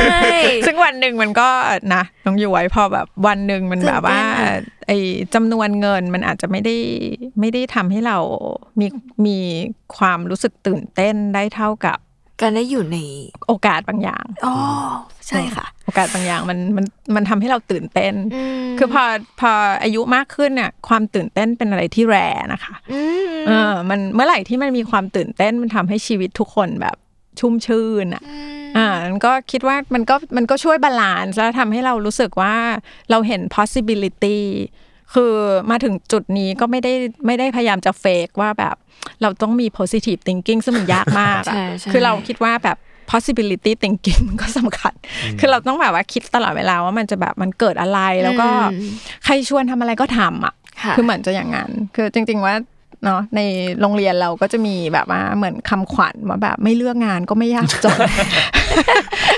ซึ่งวันหนึ่งมันก็นะน้องอยู่ไว้พอแบบวันหนึ่งมันแบบว่าไอ้จำนวนเงินมันอาจจะไม่ได้ไม่ได้ทำให้เรามีมีความรู้สึกตื่นเต้นได้เท่ากับการได้อยู่ในโอกาสบางอย่างอ๋อใช่ค่ะโอกาสบางอย่างมันมันมันทำให้เราตื่นเต้นคือพอพออายุมากขึ้นน่ะความตื่นเต้นเป็นอะไรที่แรนะคะเออมันเมื่อไหร่ที่มันมีความตื่นเต้นมันทำให้ชีวิตทุกคนแบบชุ่มชื่นอ่ะอ่ามันก็คิดว่ามันก็มันก็ช่วยบาลานซ์แล้วทำให้เรารู้สึกว่าเราเห็น possibility คือมาถึงจุดนี้ก็ไม่ได้ไม่ได้พยายามจะเฟกว่าแบบเราต้องมี positive thinking ซึ่งมันยากมากอ่ะคือเราคิดว่าแบบ possibility thinking มันก็สำคัญคือเราต้องแบบว่าคิดตลอดเวลาว่ามันจะแบบมันเกิดอะไรแล้วก็ใครชวนทำอะไรก็ทำอ่ะคือเหมือนจะอย่างนั้นคือจริงๆว่าเนาะในโรงเรียนเราก็จะมีแบบว่าเหมือนคำขวัญว่าแบบไม่เลือกงานก็ไม่ยากจน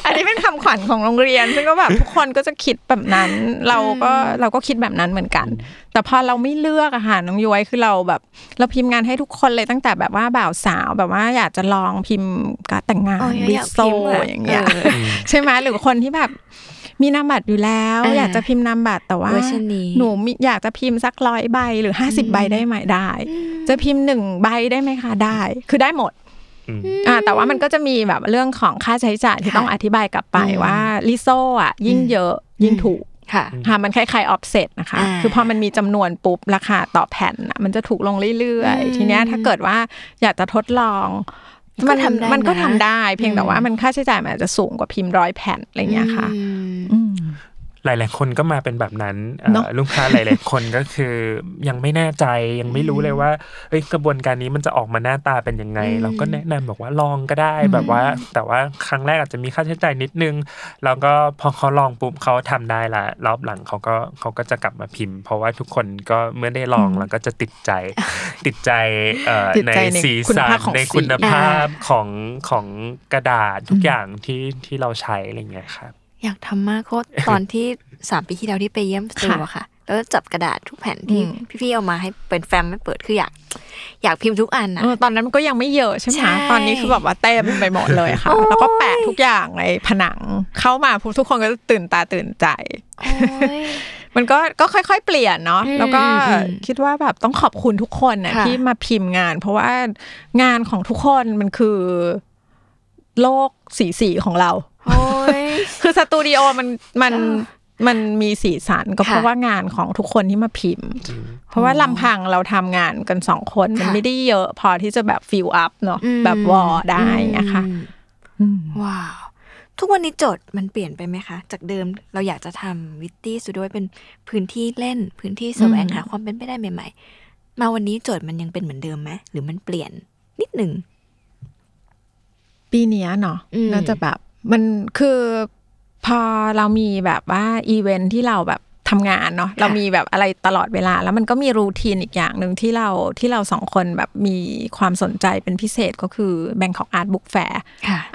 อันนี้เป็นคำขวัญของโรงเรียนซึ่งก็แบบทุกคนก็จะคิดแบบนั้นเราก็เราก็คิดแบบนั้นเหมือนกันแต่พอเราไม่เลือกอาหารน้องย้อยคือเราแบบเราพิมพ์งานให้ทุกคนเลยตั้งแต่แบบว่าบ่าวสาวแบบว่าอยากจะลองพิมพ์การแต่งงานริโซอย่างเงี้ยใช่ไหมหรือคนที่แบบมีนามบัตรอยู่แล้วอยากจะพิมพ์นามบัตรแต่ว่าหนูอยากจะพิมพ์สักร้อยใบหรือห้าสิบใบได้ไหมได้จะพิมพ์หนึ่งใบได้ไหมคะได้คือได้หมดอ่าแต่ว่ามันก็จะมีแบบเรื่องของค่าใช้จ่ายที่ต้องอธิบายกลับไปว่าลิโซอ่ะยิ่งเยอะยิ่งถูกค่ะมันคล้ายๆ offset นะคะคือพอมันมีจำนวนปุ๊บราคาต่อแผ่นอ่ะมันจะถูกลงเรื่อยๆทีเนี้ยถ้าเกิดว่าอยากจะทดลองมันมันก็ทำได้เพียงแต่ว่ามันค่าใช้จ่ายมันอาจจะสูงกว่าพิมพ์ร้อยแผ่นอะไรเงี้ยค่ะ หลายๆคนก็มาเป็นแบบนั้นลูกค้าหลายๆคนก็คือยังไม่แน่ใจยังไม่รู้เลยว่าเอ้ยกระบวนการนี้มันจะออกมาหน้าตาเป็นยังไงเราก็แนะนำบอกว่าลองก็ได้แบบว่าแต่ว่าครั้งแรกอาจจะมีค่าใช้จ่ายนิดนึงแล้วก็พอเขาลองปุ๊บเขาทำได้ละรอบหลังเขาก็เขาก็จะกลับมาพิมพ์เพราะว่าทุกคนก็เมื่อได้ลองแล้วก็จะติดใจติดใจในสีสันในคุณภาพของของกระดาษทุกอย่างที่ที่เราใช้อะไรเงี้ยครับอยากทำมากโคตรตอนที่สามปีที่แล้วที่ไปเยี่ยมสตูอะค่ะแล้วจับกระดาษทุกแผ่นที่พี่ๆเอามาให้เปิดแฟ้มไม่เปิดคืออยากอยากพิมพ์ทุกอันนะตอนนั้นมันก็ยังไม่เยอะใช่ไหมตอนนี้คือแบบว่าเต็มไปหมดเลยค่ะแล้วก็แปะทุกอย่างในผนังเข้ามาทุกคนก็ตื่นตาตื่นใจมันก็ก็ค่อยๆเปลี่ยนเนาะแล้วก็คิดว่าแบบต้องขอบคุณทุกคนนะที่มาพิมพ์งานเพราะว่างานของทุกคนมันคือโลกสีสีของเราคือสตูดิโอมันมันมันมีสีสันก็เพราะว่างานของทุกคนที่มาพิมพ์เพราะว่าลำพังเราทำงานกันสองคนมันไม่ได้เยอะพอที่จะแบบฟิลอัพเนาะแบบวอได้นะคะว้าวทุกวันนี้โจทย์มันเปลี่ยนไปไหมคะจากเดิมเราอยากจะทำWitty Studioเป็นพื้นที่เล่นพื้นที่แสวงหาความเป็นไปได้ใหม่ๆมาวันนี้โจทย์มันยังเป็นเหมือนเดิมไหมหรือมันเปลี่ยนนิดนึงปีนี้เนาะน่าจะแบบมันคือพอเรามีแบบว่าอีเวนท์ที่เราแบบทำงานเนาะเรามีแบบอะไรตลอดเวลาแล้วมันก็มีรูทีนอีกอย่างนึงที่เราที่เราสองคนแบบมีความสนใจเป็นพิเศษก็คือ Bangkok Art Book Fair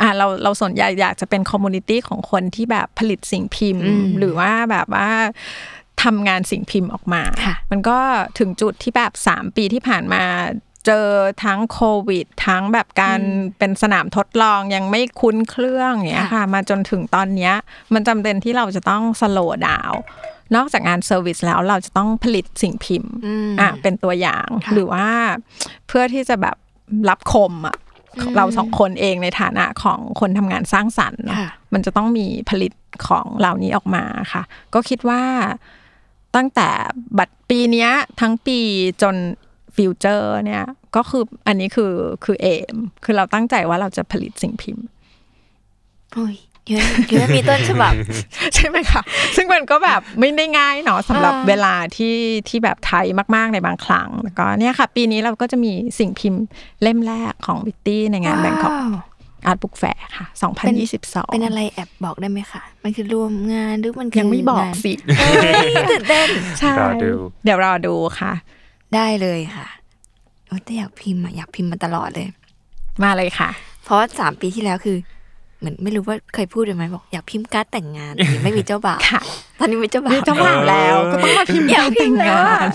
อ่ะเราเราสนใจอยากจะเป็นคอมมูนิตี้ของคนที่แบบผลิตสิ่งพิมพ์หรือว่าแบบว่าทำงานสิ่งพิมพ์ออกมามันก็ถึงจุดที่แบบสามปีที่ผ่านมาเจอทั้งโควิดทั้งแบบการเป็นสนามทดลองยังไม่คุ้นเครื่องอย่างเงี้ยค่ะมาจนถึงตอนเนี้ยมันจำเป็นที่เราจะต้องสโลว์ดาวน์นอกจากงานเซอร์วิสแล้วเราจะต้องผลิตสิ่งพิมพ์อ่ะเป็นตัวอย่างหรือว่าเพื่อที่จะแบบรับคมอ่ะเราสองคนเองในฐานะของคนทำงานสร้างสรรค์มันจะต้องมีผลิตของเหล่านี้ออกมาค่ะก็คิดว่าตั้งแต่บัดปีเนี้ยทั้งปีจนฟิวเจอร์เนี่ยก็คืออันนี้คือคือเอมคือเราตั้งใจว่าเราจะผลิตสิ่งพิมพ์โอ้ยเยอะเยอะมีต้นฉบับใช่ไหมคะซึ่งมันก็แบบไม่ได้ง่ายเนาะสำหรับเวลาที่ที่แบบไทยมากๆในบางครั้งแล้วก็เนี่ยค่ะปีนี้เราก็จะมีสิ่งพิมพ์เล่มแรกของวิตตี้ในงาน Bangkok Art Book Fair ค่ะสองพันยี่สิบสองเป็นอะไรแอบบอกได้ไหมคะมันคือรวมงานหรือมันยังไม่บอกสิตื่นเต้นใช่เดี๋ยวรอดูค่ะได้เลยค่ะโอ้แต่อยากพิมพ์อ่ะอยากพิมพ์มาตลอดเลยมาเลยค่ะเพราะว่าสามปีที่แล้วคือเหมือนไม่รู้ว่าเคยพูดได้มั้ยบอกอยากพิมพ์การ์ดแต่งงานไม่มีเจ้าบ่าวค่ะตอนนี้มีเจ้าบ่าวมีเจ้าบ่าวแล้วก็ต้องมาพิมพ์การ์ดแต่งงาน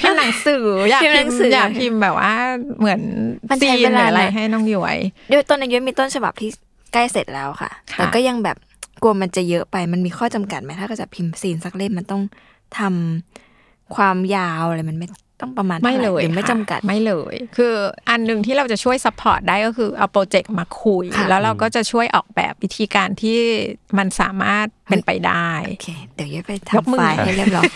พิมพ์หนังสืออยากพิมพ์อยากพิมพ์แบบว่าเหมือนซีนอะไรให้น้องหยวยโดยตอนนั้นหยวยมีต้นฉบับที่ใกล้เสร็จแล้วค่ะแต่ก็ยังแบบกลัวมันจะเยอะไปมันมีข้อจำกัดมั้ยถ้าจะพิมพ์ซีนสักเล่มมันต้องทำความยาวอะไรมันไม่ต้องประมาณไม่เลยไม่จำกัดไม่เลยคืออันนึงที่เราจะช่วยซัพพอร์ตได้ก็คือเอาโปรเจกต์มาคุยแล้วเราก็จะช่วยออกแบบวิธีการที่มันสามารถเป็นไปได้โอเคเดี๋ยวย้ายไปทำไฟล์ให้เรียบร้อย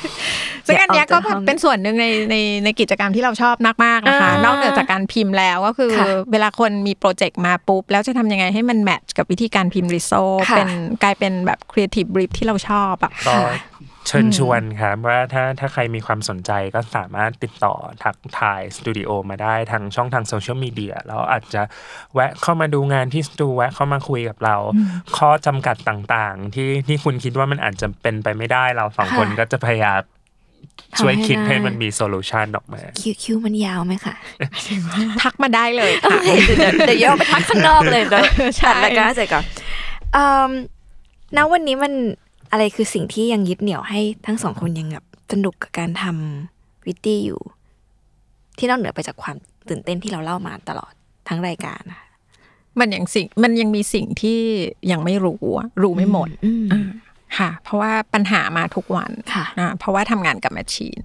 ซึ่งอันนี้ก็เป็นส่วนหนึ่งในในในกิจกรรมที่เราชอบมากๆนะคะนอกเหนือจากการพิมพ์แล้วก็คือเวลาคนมีโปรเจกต์มาปุ๊บแล้วจะทำยังไงให้มันแมทช์กับวิธีการพิมพ์รีโซเป็นกลายเป็นแบบครีเอทีฟบรีฟที่เราชอบอะเชิญชวนครับว่าถ้าถ้าใครมีความสนใจก็สามารถติดต่อทักทายสตูดิโอมาได้ทางช่องทางโซเชียลมีเดียแล้วอาจจะแวะเข้ามาดูงานที่สตูแวะเข้ามาคุยกับเราข้อจำกัดต่างๆที่ที่คุณคิดว่ามันอาจจะเป็นไปไม่ได้เราสองคนก็จะพยายามช่วยคิดให้มันมีโซลูชันออกมาคิวๆมันยาวไหมคะทักมาได้เลยค่ะเดี๋ยวเดี๋ยวไปทักข้างนอกเลยเดี๋ยวจัดรายการเสร็จก่อนณวันนี้มันอะไรคือสิ่งที่ยังยึดเหนี่ยวให้ทั้งสองคนยังแบบสนุกกับการทำวิตตี้อยู่ที่นอกเหนือไปจากความตื่นเต้นที่เราเล่ามาตลอดทั้งรายการนะมันยังสิ่งมันยังมีสิ่งที่ยังไม่รู้รู้ไม่หมดค่ะเพราะว่าปัญหามาทุกวันเพราะว่าทำงานกับแมชชีน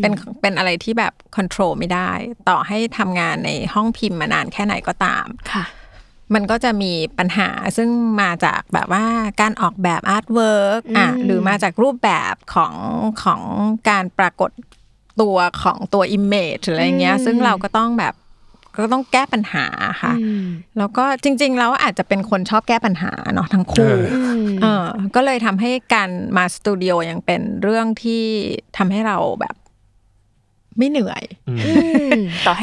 เป็นเป็นอะไรที่แบบควบคุมไม่ได้ต่อให้ทำงานในห้องพิมพ์มานานแค่ไหนก็ตามมันก็จะมีปัญหาซึ่งมาจากแบบว่าการออกแบบอาร์ตเวิร์กอ่ะหรือมาจากรูปแบบของของการปรากฏตัวของตัวอิมเมจหรืออะไรเงี้ยซึ่งเราก็ต้องแบบ ก็ต้องแก้ปัญหาค่ะแล้วก็จริงๆแล้วอาจจะเป็นคนชอบแก้ปัญหาเนาะทั้งคู่เออก็เลยทำให้การมาสตูดิโอยังเป็นเรื่องที่ทำให้เราแบบไม่เหนื่อย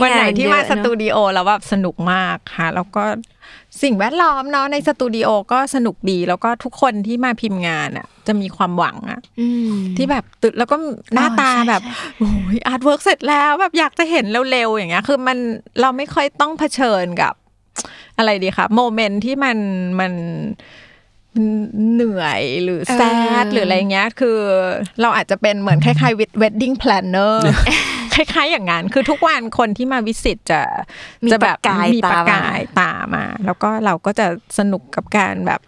วันไหนที่มาสตูดิโอแล้วแบบสนุกมากค่ะแล้วก็สิ่งแวดล้อมเนาะในสตูดิโอก็สนุกดีแล้วก็ทุกคนที่มาพิมพ์งานอ่ะจะมีความหวังอ่ะที่แบบตึดแล้วก็หน้าตาแบบโอ้ยอาร์ตเวิร์กเสร็จแล้วแบบอยากจะเห็นเร็วๆอย่างเงี้ยคือมันเราไม่ค่อยต้องเผชิญกับอะไรดีค่ะโมเมนต์ที่มันมันเหนื่อยหรือแซดหรืออะไรเงี้ยคือเราอาจจะเป็นเหมือนคล้ายๆ wedding planner คล้ายๆอย่างนั้นคือทุกวันคนที่มาวิสิตจะจะแบบมีประกายตามาแล้วก็เราก็จะสนุกกับการแบบ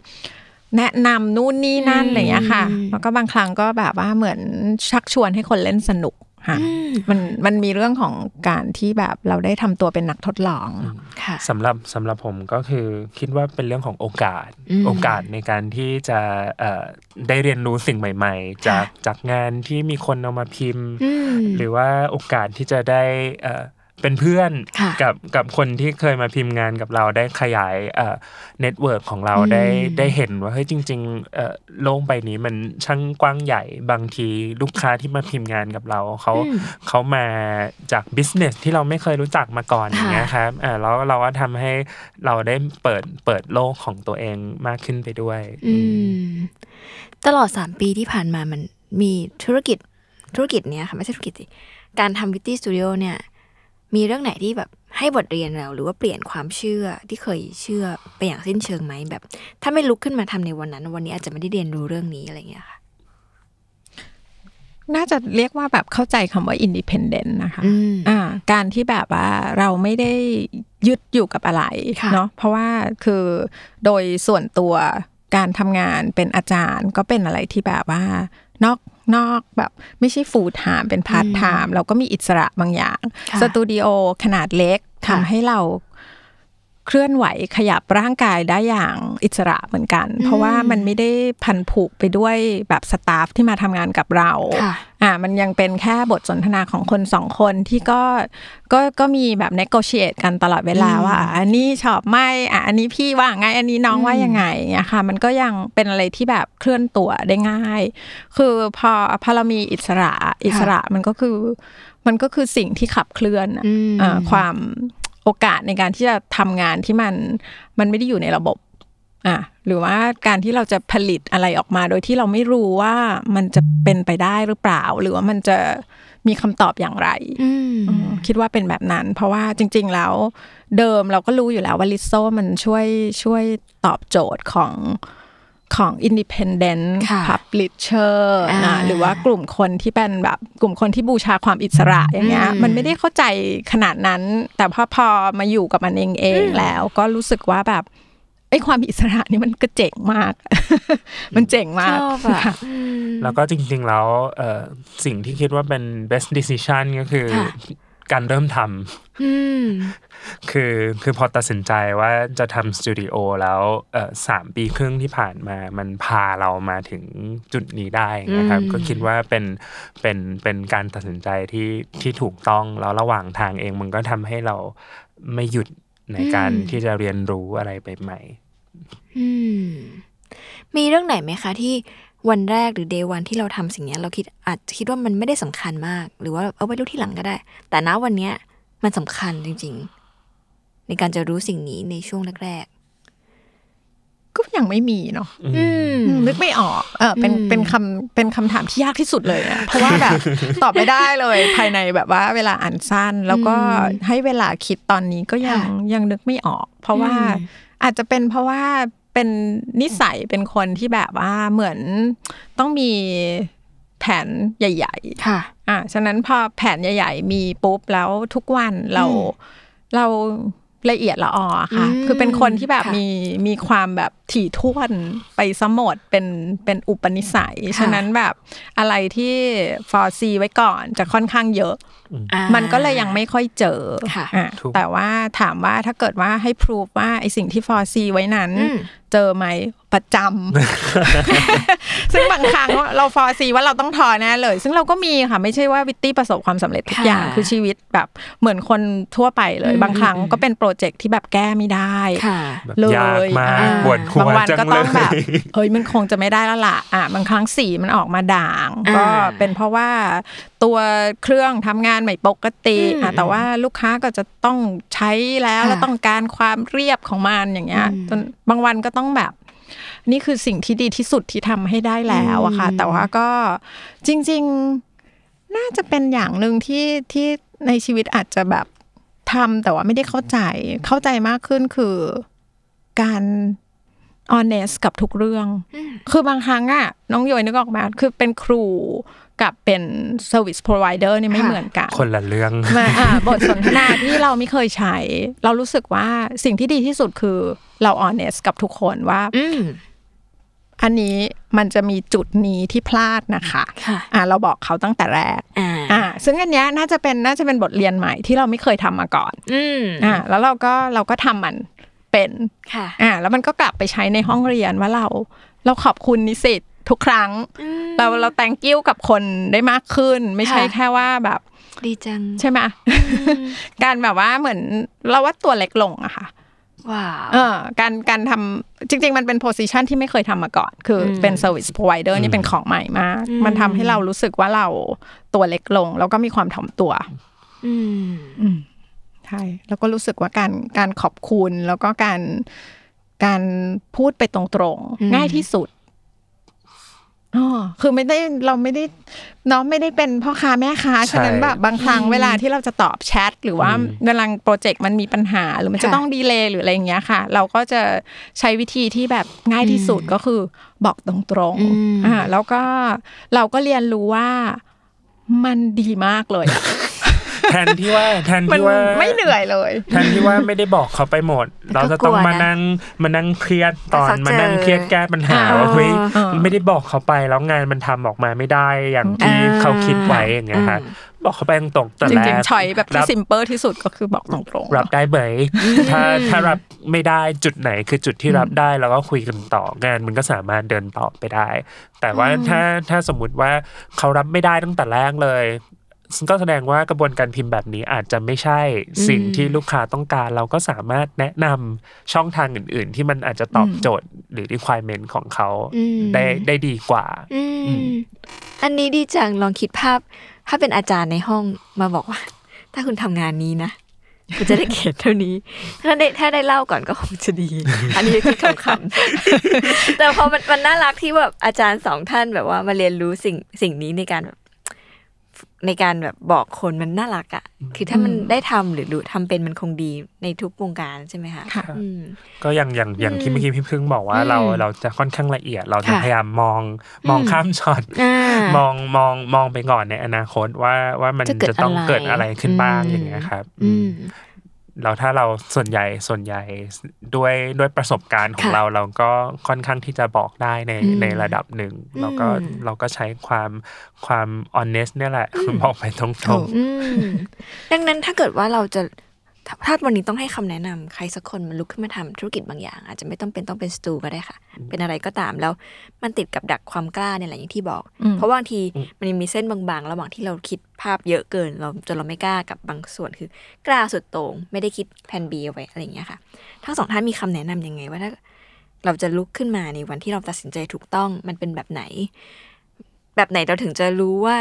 แนะนำนู่นนี่นั่นอะไรเงี้ยค่ะแล้วก็บางครั้งก็แบบว่าเหมือนชักชวนให้คนเล่นสนุกค่ะมันมันมีเรื่องของการที่แบบเราได้ทำตัวเป็นนักทดลองค่ะสำหรับสำหรับผมก็คือคิดว่าเป็นเรื่องของโอกาสโอกาสในการที่จะเอ่อได้เรียนรู้สิ่งใหม่ๆจากจากงานที่มีคนเอามาพิมพ์หรือว่าโอกาสที่จะได้เอ่อเป็นเพื่อนกับกับคนที่เคยมาพิมพ์งานกับเราได้ขยายเอ่อเน็ตเวิร์คของเราได้ได้เห็นว่าเฮ้ยจริงๆเอ่อโลกใบนี้มันช่างกว้างใหญ่บางทีลูกค้าที่มาพิมพ์งานกับเราเค้าเค้ามาจากบิสเนสที่เราไม่เคยรู้จักมาก่อนอย่างเงี้ยครับเอ่อแล้วเราก็ทำให้เราได้เปิดเปิดโลกของตัวเองมากขึ้นไปด้วยอืมตลอดสามปีที่ผ่านมามันมีธุรกิจธุรกิจเนี้ยค่ะไม่ใช่ธุรกิจการทำ Witty Studio เนี่ยมีเรื่องไหนที่แบบให้บทเรียนเราหรือว่าเปลี่ยนความเชื่อที่เคยเชื่อไปอย่างสิ้นเชิงไหมแบบถ้าไม่ลุกขึ้นมาทำในวันนั้นวันนี้อาจจะไม่ได้เรียนรู้เรื่องนี้อะไรอย่างเงี้ยค่ะน่าจะเรียกว่าแบบเข้าใจคำว่าอินดิเพนเดนต์นะคะอ่าการที่แบบว่าเราไม่ได้ยึดอยู่กับอะไรเนาะเพราะว่าคือโดยส่วนตัวการทำงานเป็นอาจารย์ก็เป็นอะไรที่แบบว่านอกนอกแบบไม่ใช่ฟูลไทม์เป็นพาร์ทไทม์เราก็มีอิสระบางอย่างสตูดิโอขนาดเล็กทำให้เราเคลื่อนไหวขยับร่างกายได้อย่างอิสระเหมือนกันเพราะว่ามันไม่ได้พันผูกไปด้วยแบบสตาฟที่มาทำงานกับเราอ่ามันยังเป็นแค่บทสนทนาของคนสองคนที่ก็ก็ก็มีแบบเนโกชิเอตกันตลอดเวลาว่าอันนี้ชอบไม่อ่ะอันนี้พี่ว่าไงอันนี้น้องว่ายังไงเงี้ยค่ะมันก็ยังเป็นอะไรที่แบบเคลื่อนตัวได้ง่ายคือพอพอเรามีอิสระอิสระมันก็คือมันก็คือสิ่งที่ขับเคลื่อนอ่าความโอกาสในการที่จะทำงานที่มันมันไม่ได้อยู่ในระบบอ่ะหรือว่าการที่เราจะผลิตอะไรออกมาโดยที่เราไม่รู้ว่ามันจะเป็นไปได้หรือเปล่าหรือว่ามันจะมีคำตอบอย่างไรคิดว่าเป็นแบบนั้นเพราะว่าจริงๆแล้วเดิมเราก็รู้อยู่แล้วว่าลิโซมันช่วยช่วยตอบโจทย์ของของ independent publisher นะหรือว่ากลุ่มคนที่เป็นแบบกลุ่มคนที่บูชาความอิสระอย่างเงี้ยมันไม่ได้เข้าใจขนาดนั้นแต่พอพอมาอยู่กับมันเองเองแล้วก็รู้สึกว่าแบบไอ้ความอิสระนี่มันก็เจ๋งมาก มันเจ๋งมากค่ะแล้วก็จริงๆแล้วเอ่อสิ่งที่คิดว่าเป็น best decision ก็คือการเริ่มทำอืมคือคือพอตัดสินใจว่าจะทำสตูดิโอแล้วเอ่อสามปีครึ่งที่ผ่านมามันพาเรามาถึงจุดนี้ได้นะครับก็คิดว่าเป็นเป็นเป็นการตัดสินใจที่ที่ถูกต้องแล้วระหว่างทางเองมันก็ทำให้เราไม่หยุดในการที่จะเรียนรู้อะไรไปใหม่อืมมีเรื่องไหนไหมคะที่วันแรกหรือ day หนึ่งที่เราทำสิ่งนี้เราคิดอาจคิดว่ามันไม่ได้สำคัญมากหรือว่าเอาไว้รู้ที่หลังก็ได้แต่ณวันนี้มันสำคัญจริงๆในการจะรู้สิ่งนี้ในช่วงแรกๆก็ยังไม่มีเนาะนึกไม่ออกเออเป็นเป็นคำเป็นคำถามที่ยากที่สุดเลยนะเพราะว่าแบบตอบไม่ได้เลยภายในแบบว่าเวลาอ่านสั้นแล้วก็ให้เวลาคิดตอนนี้ก็ยังยังนึกไม่ออกเพราะว่าอาจจะเป็นเพราะว่าเป็นนิสัยเป็นคนที่แบบว่าเหมือนต้องมีแผนใหญ่ๆค่ะอ่าฉะนั้นพอแผนใหญ่ๆมีปุ๊บแล้วทุกวันเราเราละเอียดละออค่ะคือเป็นคนที่แบบมีมีความแบบ ถี่ถ้วนไปสมดเป็นเป็นอุปนิสัยฉะนั้นแบบอะไรที่ฟอร์ซีไว้ก่อนจะค่อนข้างเยอะมันก็เลยยังไม่ค่อยเจอแต่ว่าถามว่าถ้าเกิดว่าให้พรูฟว่าไอสิ่งที่ฟอร์ซีไว้นั้นเจอไหมประจำ ซึ่งบางครั้งเราฟอร์ซีว่าเราต้องทอแน่เลยซึ่งเราก็มีค่ะไม่ใช่ว่าวิตตี้ประสบความสำเร็จทุกอย่างคือชีวิตแบบเหมือนคนทั่วไปเลยบางครั้งก็เป็นโปรเจกต์ที่แบบแก้ไม่ได้เลยบางวันก็ต้องแบบเฮ้ยมันคงจะไม่ได้แล้วล่ะอ่ะบางครั้งสีมันออกมาด่างก็เป็นเพราะว่าตัวเครื่องทำงานไม่ปกติอ่ะแต่ว่าลูกค้าก็จะต้องใช้แล้วแล้วต้องการความเรียบของมันอย่างเงี้ยจนบางวันก็ต้องแบบนี่คือสิ่งที่ดีที่สุดที่ทำให้ได้แล้วอะค่ะแต่ว่าก็จริงๆน่าจะเป็นอย่างหนึ่งที่ที่ในชีวิตอาจจะแบบทำแต่ว่าไม่ได้เข้าใจเข้าใจมากขึ้นคือการ honest กับทุกเรื่องคือบางครั้งอะน้องโยยนึกออกมาคือเป็นครูกับเป็น service provider นี่ไม่เหมือนกันคนละเรื่องบทสนทนาที่เราไม่เคยใช้เรารู้สึกว่าสิ่งที่ดีที่สุดคือเรา honest กับทุกคนว่าอันนี้มันจะมีจุดนี้ที่พลาดนะคะอ่าเราบอกเขาตั้งแต่แรกอ่าซึ่งอันเนี้ยน่าจะเป็นน่าจะเป็นบทเรียนใหม่ที่เราไม่เคยทำมาก่อนอ่าแล้วเราก็เราก็ทำมันเป็นอ่าแล้วมันก็กลับไปใช้ในห้องเรียนว่าเราเราขอบคุณนิสิตทุกครั้งเราเรา thank you กับคนได้มากขึ้นไม่ใช่แค่ว่าแบบดีจังใช่ไหม การแบบว่าเหมือนเราว่าตัวเล็กลงอะค่ะว้าวเออการการทำจริงๆมันเป็น position ที่ไม่เคยทำมาก่อนคือเป็น service provider นี่เป็นของใหม่มากมันทำให้เรารู้สึกว่าเราตัวเล็กลงแล้วก็มีความถ่อมตัวอืมใช่แล้วก็รู้สึกว่าการการขอบคุณแล้วก็การการพูดไปตรงๆง่ายที่สุดอ๋อคือไม่ได้เราไม่ได้เนาะไม่ได้เป็นพ่อค้าแม่ค้าฉะนั้นแบบบางครั้งเวลาที่เราจะตอบแชทหรือว่ากำลังโปรเจกต์มันมีปัญหาหรือมันจะต้องดีเลย์หรืออะไรอย่างเงี้ยค่ะเราก็จะใช้วิธีที่แบบง่ายที่สุดก็คือบอกตรงๆอ่าแล้วก็เราก็เรียนรู้ว่ามันดีมากเลย แทนที่ว่าแทนที่ว่าไม่เหนื่อยเลยแทนที่ว่าไม่ได้บอกเขาไปหมดเราจะต้องมานั่งมานั่งเครียดตอนมานั่งเครียดแก้ปัญหาว่าเฮ้ยไม่ได้บอกเขาไปแล้วงานมันทำออกมาไม่ได้อย่างที่เขาคิดไว้อย่างเงี้ยค่ะบอกเขาไปตรงๆแต่แล้วจริงๆชอยแบบที่ simple ที่สุดก็คือบอกตรงๆรับได้ไหมถ้าถ้ารับไม่ได้จุดไหนคือจุดที่รับได้เราก็คุยกันต่องานมันก็สามารถเดินต่อไปได้แต่ว่าถ้าถ้าสมมติว่าเขารับไม่ได้ตั้งแต่แรกเลยก็แสดงว่ากระบวนการพิมพ์แบบนี้อาจจะไม่ใช่สิ่งที่ลูกค้าต้องการเราก็สามารถแนะนำช่องทางอื่นๆที่มันอาจจะตอบโจทย์หรือ requirement ของเขาได้ได้ดีกว่าอันนี้ดีจังลองคิดภาพถ้าเป็นอาจารย์ในห้องมาบอกว่าถ้าคุณทำงานนี้นะคุณจะได้เกรดเท่านี้ถ้าได้ถ้าได้เล่าก่อนก็คงจะดีอันนี้คือคำ แต่พอมันมันน่ารักที่แบบอาจารย์สองท่านแบบว่ามาเรียนรู้สิ่งสิ่งนี้ในการในการแบบบอกคนมันน่ารักอ่ะคือถ้ามันได้ทำหรือดูทำเป็นมันคงดีในทุกวงการใช่ไหมคะก็อย่างอย่างอย่างที่เมื่อกี้พี่พึ่งบอกว่าเราเราจะค่อนข้างละเอียดเราจะพยายามมองมองข้ามช็อตมองมองมองไปก่อนในอนาคตว่าว่ามันจะต้องเกิดอะไรขึ้นบ้างอย่างเงี้ยครับแล้วถ้าเราส่วนใหญ่ส่วนใหญ่ด้วยด้วยประสบการณ์ของเราเราก็ค่อนข้างที่จะบอกได้ในในระดับหนึ่งเราก็เราก็ใช้ความความ honest เนี่ยแหละบอกไปตรงๆดังนั้นถ้าเกิดว่าเราจะถ้าวันนี้ต้องให้คำแนะนำใครสักคนมันลุกขึ้นมาทำธุรกิจบางอย่างอาจจะไม่ต้องเป็นต้องเป็นสตูก็ได้ค่ะเป็นอะไรก็ตามแล้วมันติดกับดักความกล้าเนี่ยแหละอย่างที่บอกเพราะบางทีมันมีเส้นบางๆระหว่างที่เราคิดภาพเยอะเกินเราจนเราไม่กล้ากับบางส่วนคือกล้าสุดโต่งไม่ได้คิดแผน B เอาไว้อะไรอย่างเงี้ยค่ะทั้งสองท่านมีคำแนะนำยังไงว่าถ้าเราจะลุกขึ้นมาในวันที่เราตัดสินใจถูกต้องมันเป็นแบบไหนแบบไหนเราถึงจะรู้ว่า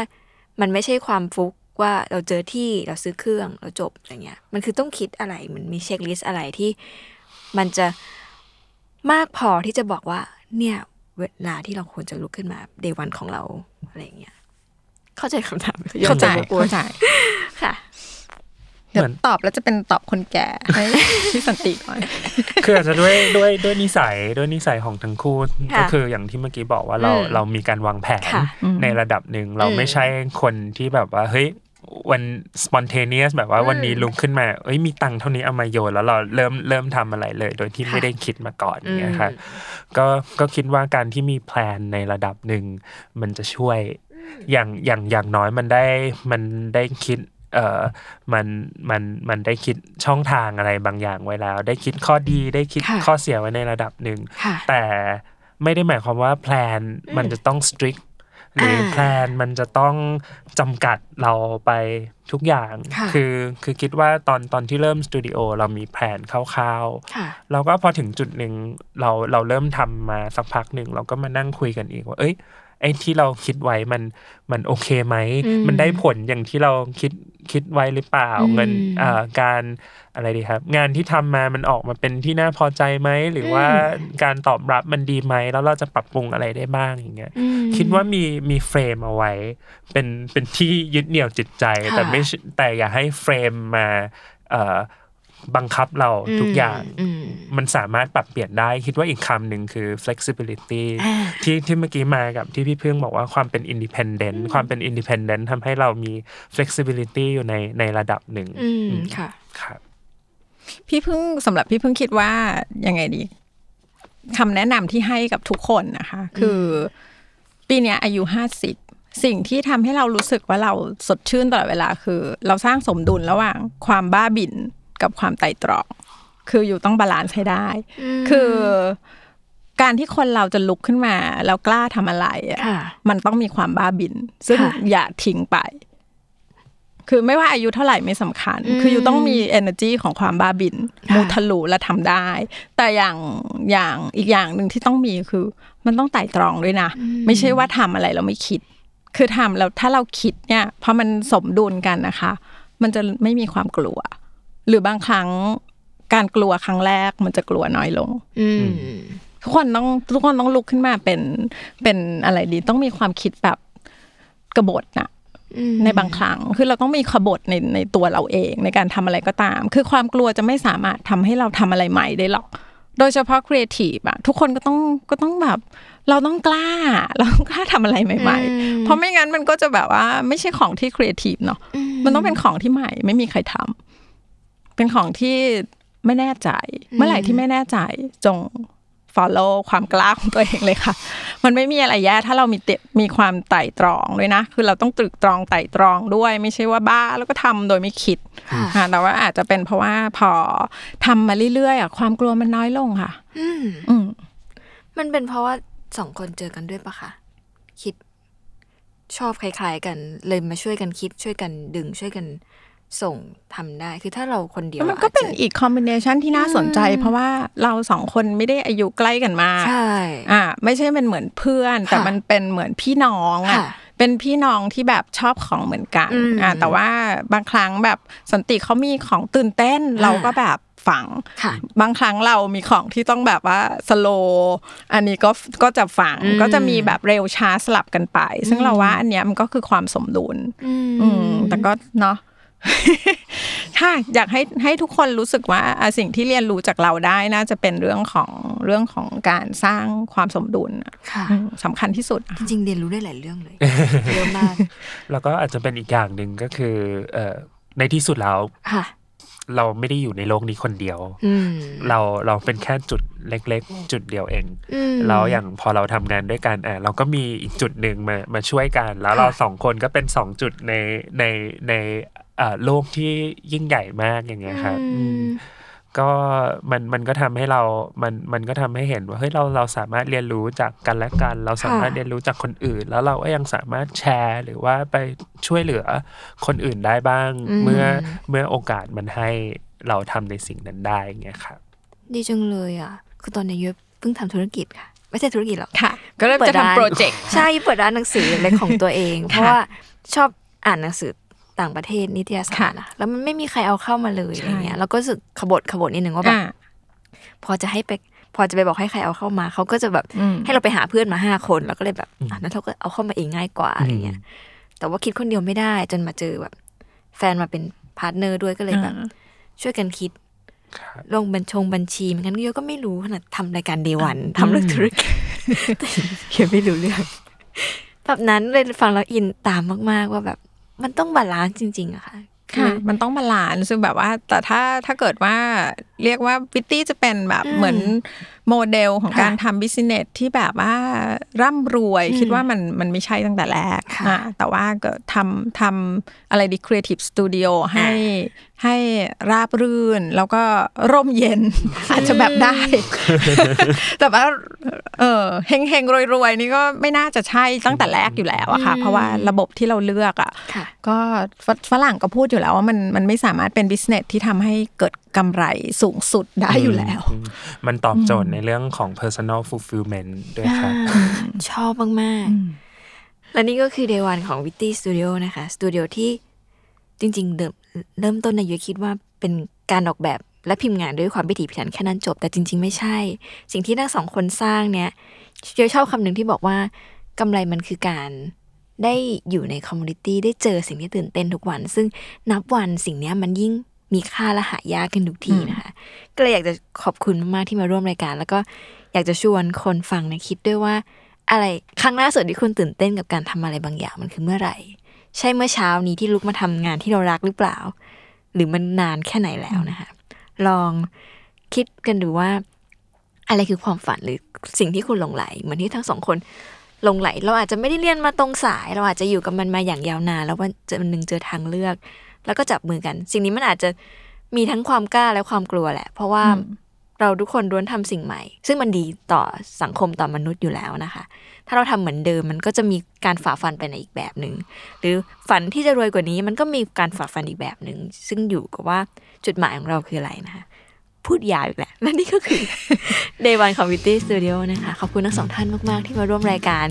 มันไม่ใช่ความฟุกว่าเราเจอที่เราซื้อเครื่องเราจบอะไรเงี้ยมันคือต้องคิดอะไรมันมีเช็คลิสต์อะไรที่มันจะมากพอที่จะบอกว่าเนี่ยเวลาที่เราควรจะลุกขึ้นมาเดย์วันของเราอะไรเงี้ยเข้าใจคำถามเข้าใจเข้าใจค่ะเดี๋ยวตอบแล้วจะเป็นตอบคนแก่ให้ที่สันติก่อนคืออาจจะด้วยด้วยด้วยนิสัยด้วยนิสัยของทั้งคู่ก็คืออย่างที่เมื่อกี้บอกว่าเราเรามีการวางแผนในระดับหนึ่งเราไม่ใช่คนที่แบบว่าเฮ้ย วัน spontaneous แบบว่าวันนี้ลุกขึ้นมาเอ้ยมีตังค์เท่านี้เอามาโยนแล้วเราเริ่มเริ่มทำอะไรเลยโดยที่ไม่ได้คิดมาก่อนอย่างเงี้ยค่ะก็ก็คิดว่าการที่มีแพลนในระดับหนึ่งมันจะช่วยอย่างอย่างอย่างน้อยมันได้มันได้คิดเออมันมันมันได้คิดช่องทางอะไรบางอย่างไว้แล้วได้คิดข้อดีได้คิดข้อเสียไว้ในระดับหนึ่งแต่ไม่ได้หมายความว่าแพลนมันจะต้อง strict หรือแพลนมันจะต้องจำกัดเราไปทุกอย่างคือคือคิดว่าตอนตอนที่เริ่มสตูดิโอเรามีแพลนคร่าวๆเราก็พอถึงจุดหนึ่งเราเราเริ่มทำมาสักพักหนึ่งเราก็มานั่งคุยกันอีกว่าเอ้ยไอ้ที่เราคิดไว้มันมันโอเคไหมมันได้ผลอย่างที่เราคิดคิดไว้หรือเปล่าเงินอ่าการอะไรดีครับงานที่ทำมามันออกมาเป็นที่น่าพอใจไหมหรือว่าการตอบรับมันดีไหมแล้วเราจะปรับปรุงอะไรได้บ้างอย่างเงี้ยคิดว่ามีมีเฟรมเอาไว้เป็นเป็นที่ยึดเหนี่ยวจิตใจแต่ไม่แต่อย่าให้เฟรมมาเอ่อบังคับเราทุกอย่างมันสามารถปรับเปลี่ยนได้คิดว่าอีกคำหนึ่งคือ flexibility ที่ที่เมื่อกี้มากับที่พี่เพิ่งบอกว่าความเป็น independent ความเป็น independent ทำให้เรามี flexibility อยู่ในในระดับหนึ่งค่ะครับพี่เพิ่งสำหรับพี่เพิ่งคิดว่ายังไงดีคำแนะนำที่ให้กับทุกคนนะคะคือปีนี้อายุห้าสิบสิ่งที่ทำให้เรารู้สึกว่าเราสดชื่นตลอดเวลาคือเราสร้างสมดุลระหว่างความบ้าบิ่นกับความไตร่ตรองคืออยู่ต้องบาลานซ์ให้ได้คือการที่คนเราจะลุกขึ้นมาแล้วกล้าทำอะไรอ่ะมันต้องมีความบ้าบิ่นซึ่งอย่าทิ้งไปคือไม่ว่าอายุเท่าไหร่ไม่สำคัญคืออยู่ต้องมี energy ของความบ้าบิ่นมูทะลุและทำได้แต่อย่างอย่างอีกอย่างนึงที่ต้องมีคือมันต้องไตร่ตรองด้วยนะไม่ใช่ว่าทำอะไรแล้วไม่คิดคือทำแล้วถ้าเราคิดเนี่ยเพราะมันสมดุลกันนะคะมันจะไม่มีความกลัวหรือบางครั้งการกลัวครั้งแรกมันจะกลัวน้อยลงทุกคนต้องทุกคนต้องลุกขึ้นมาเป็นเป็นอะไรดีต้องมีความคิดแบบกบฏนะในบางครั้งคือเราต้องมีกบฏในในตัวเราเองในการทำอะไรก็ตามคือความกลัวจะไม่สามารถทำให้เราทำอะไรใหม่ได้หรอกโดยเฉพาะครีเอทีฟอะทุกคนก็ต้องก็ต้องแบบเราต้องกล้าเราต้องกล้าทำอะไรใหม่ๆเพราะไม่งั้นมันก็จะแบบว่าไม่ใช่ของที่ครีเอทีฟเนาะมันต้องเป็นของที่ใหม่ไม่มีใครทำเป็นของที่ไม่แน่ใจเมื่อไหร่ที่ไม่แน่ใจจง follow ความกล้าของตัวเองเลยค่ะมันไม่มีอะไรแย่ถ้าเรามีมีความไตร่ตรองด้วยนะคือเราต้องตรึกตรองไตร่ตรองด้วยไม่ใช่ว่าบ้าแล้วก็ทำโดยไม่คิดแต่ว่าอาจจะเป็นเพราะว่าพอทำมาเรื่อยๆอะความกลัวมันน้อยลงค่ะมันเป็นเพราะว่าสองคนเจอกันด้วยปะคะคิดชอบคล้ายๆกันเลยมาช่วยกันคิดช่วยกันดึงช่วยกันส่งทำได้คือถ้าเราคนเดียวมันก็เป็นอีกคอมบิเนชันที่น่าสนใจเพราะว่าเราสองคนไม่ได้อายุใกล้กันมากใช่อ่าไม่ใช่เป็นเหมือนเพื่อนแต่มันเป็นเหมือนพี่น้องอ่ะเป็นพี่น้องที่แบบชอบของเหมือนกันอ่าแต่ว่าบางครั้งแบบสันติเขามีของตื่นเต้นเราก็แบบฝังบางครั้งเรามีของที่ต้องแบบว่าสโลอันนี้ก็ก็จะฝังก็จะมีแบบเร็วช้าสลับกันไปซึ่งเราว่าอันเนี้ยมันก็คือความสมดุลอืมแต่ก็เนาะค่ะอยากให้ให้ทุกคนรู้สึกว่าสิ่งที่เรียนรู้จากเราได้น่าจะเป็นเรื่องของเรื่องของการสร้างความสมดุลสำคัญที่สุดจริงๆเรียนรู้ได้หลายเรื่องเลยเยอะมากแล้วก็อาจจะเป็นอีกอย่างนึงก็คือในที่สุดแล้วเราไม่ได้อยู่ในโลกนี้คนเดียวเราเราเป็นแค่จุดเล็กๆจุดเดียวเองแล้วอย่างพอเราทำงานด้วยกันอ่ะเราก็มีอีกจุดหนึ่งมามาช่วยกันแล้วเราสองคนก็เป็นสองจุดในในในอ่าโลกที่ยิ่งใหญ่มากอย่างเงี้ยครับก็มันมันก็ทำให้เรามันมันก็ทำให้เห็นว่าเฮ้ยเราเราสามารถเรียนรู้จากกันและกันเราสามารถเรียนรู้จากคนอื่นแล้วเราก็ยังสามารถแชร์หรือว่าไปช่วยเหลือคนอื่นได้บ้างเมื่อเมื่อโอกาสมันให้เราทำในสิ่งนั้นได้อย่างเงี้ยครับดีจังเลยอ่ะคือตอนนี้ยุ้ยเพิ่งทำธุรกิจค่ะไม่ใช่ธุรกิจหรอกค่ะก็เริ่มจะทำโปรเจกต์ใช่เปิดร้านหนังสือเล็กของตัวเองเพราะว่าชอบอ่านหนังสือต่างประเทศนิตยสารนะแล้วมันไม่มีใครเอาเข้ามาเลยอะไรเงี้ยแล้วก็รู้สึกขบฏขบฏนิดนึงว่าแบบพอจะให้ไปพอจะไปบอกให้ใครเอาเข้ามาเขาก็จะแบบให้เราไปหาเพื่อนมาห้าคนแล้วก็เลยแบบอ่ะนั้นเราก็เอาเข้ามาเองง่ายกว่าอะไรเงี้ยแต่ว่าคิดคนเดียวไม่ได้จนมาเจอแบบแฟนมาเป็นพาร์ทเนอร์ด้วยก็เลยแบบช่วยกันคิดลงบัญชงบัญชีมันกันเยอะก็ไม่รู้ขนาดทำรายการเดวันทำเรื่องธุรกิจเขียนไม่รู้เรื่องแบบนั้นเลยฟังแล้วอินตามมากๆว่าแบบ มันต้องบาลานซ์จริงๆอะค่ะค่ะมันต้องบาลานซ์ซึ่งแบบว่าแต่ถ้าถ้าเกิดว่าเรียกว่าวิตตี้จะเป็นแบบเหมือนโมเดลของการทำบิสเนสที่แบบว่าร่ำรวยคิดว่ามันมันไม่ใช่ตั้งแต่แรกนะแต่ว่าก็ทำทำอะไรดีครีเอทีฟสตูดิโอให้ให้ราบรื่นแล้วก็ร่มเย็นอาจจะแบบได้แต่ว่าเออเฮงๆรวยๆนี่ก็ไม่น่าจะใช่ตั้งแต่แรกอยู่แล้วอะค่ะเพราะว่าระบบที่เราเลือกอะก็ฝรั่งก็พูดอยู่แล้วว่ามันมันไม่สามารถเป็นบิสเนสที่ทำให้เกิดกำไรสูงสุดได้อยู่แล้วมันตอบโจทย์ในเรื่องของ personal fulfillment ด้วยค่ะชอบมากๆและนี่ก็คือ Day วันของ Witty Studio นะคะสตูดิโอที่จริงๆเดิมเริ่มต้นในยุ้ยคิดว่าเป็นการออกแบบและพิมพ์งานด้วยความพิถีพิถันแค่นั้นจบแต่จริงๆไม่ใช่สิ่งที่ทั้งสองคนสร้างเนี่ยยุ้ยชอบคำหนึ่งที่บอกว่ากำไรมันคือการได้อยู่ในคอมมูนิตี้ได้เจอสิ่งที่ตื่นเต้นทุกวันซึ่งนับวันสิ่งนี้มันยิ่งมีค่าและหายากกันทุกทีนะคะก็เลยอยากจะขอบคุณมากๆที่มาร่วมรายการแล้วก็อยากจะชวนคนฟังนะคิดด้วยว่าอะไรครั้งล่าสุดที่คุณตื่นเต้นกับการทำอะไรบางอย่างมันคือเมื่อไหร่ใช่เมื่อเช้านี้ที่ลุกมาทำงานที่เรารักหรือเปล่าหรือมันนานแค่ไหนแล้วนะคะลองคิดกันดูว่าอะไรคือความฝันหรือสิ่งที่คุณหลงใหลเหมือนที่ทั้งสองคนหลงใหลเราอาจจะไม่ได้เรียนมาตรงสายเราอาจจะอยู่กับมันมาอย่างยาวนานแล้ววันหนึ่งเจอทางเลือกแล้วก็จับมือกันสิ่งนี้มันอาจจะมีทั้งความกล้าและความกลัวแหละเพราะว่าเราทุกคนล้วนทำสิ่งใหม่ซึ่งมันดีต่อสังคมต่อมนุษย์อยู่แล้วนะคะถ้าเราทำเหมือนเดิมมันก็จะมีการฝ่าฟันไปในอีกแบบนึงหรือฝันที่จะรวยกว่านี้มันก็มีการฝ่าฟันอีกแบบนึงซึ่งอยู่กับว่าจุดหมายของเราคืออะไรนะคะพูดยาวอีกแหละและนี่ก็คือ Day วันของ Witty Studio นะคะขอบคุณทั้งสองท่านมากๆที่มาร่วมรายการ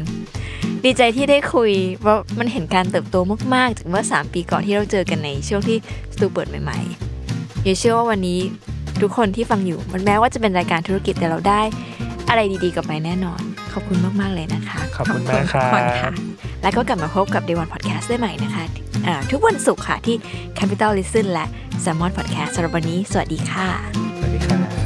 ดีใจที่ได้คุยเพราะมันเห็นการเติบโตมากๆจากเมื่อสามปีก่อนที่เราเจอกันในช่วงที่สตูเปิดใหม่ๆอย่าเชื่อว่าวันนี้ทุกคนที่ฟังอยู่มันแม้ว่าจะเป็นรายการธุรกิจแต่เราได้อะไรดีๆกลับไปแน่นอนขอบคุณมากๆเลยนะคะขอบคุณมากค่ะแล้วก็กลับมาพบกับ Day วัน Podcast ได้ใหม่นะคะทุกวันศุกร์ค่ะที่ Capital Listen และ Salmon Podcast สำหรับวันนี้สวัสดีค่ะสวัสดีค่ะ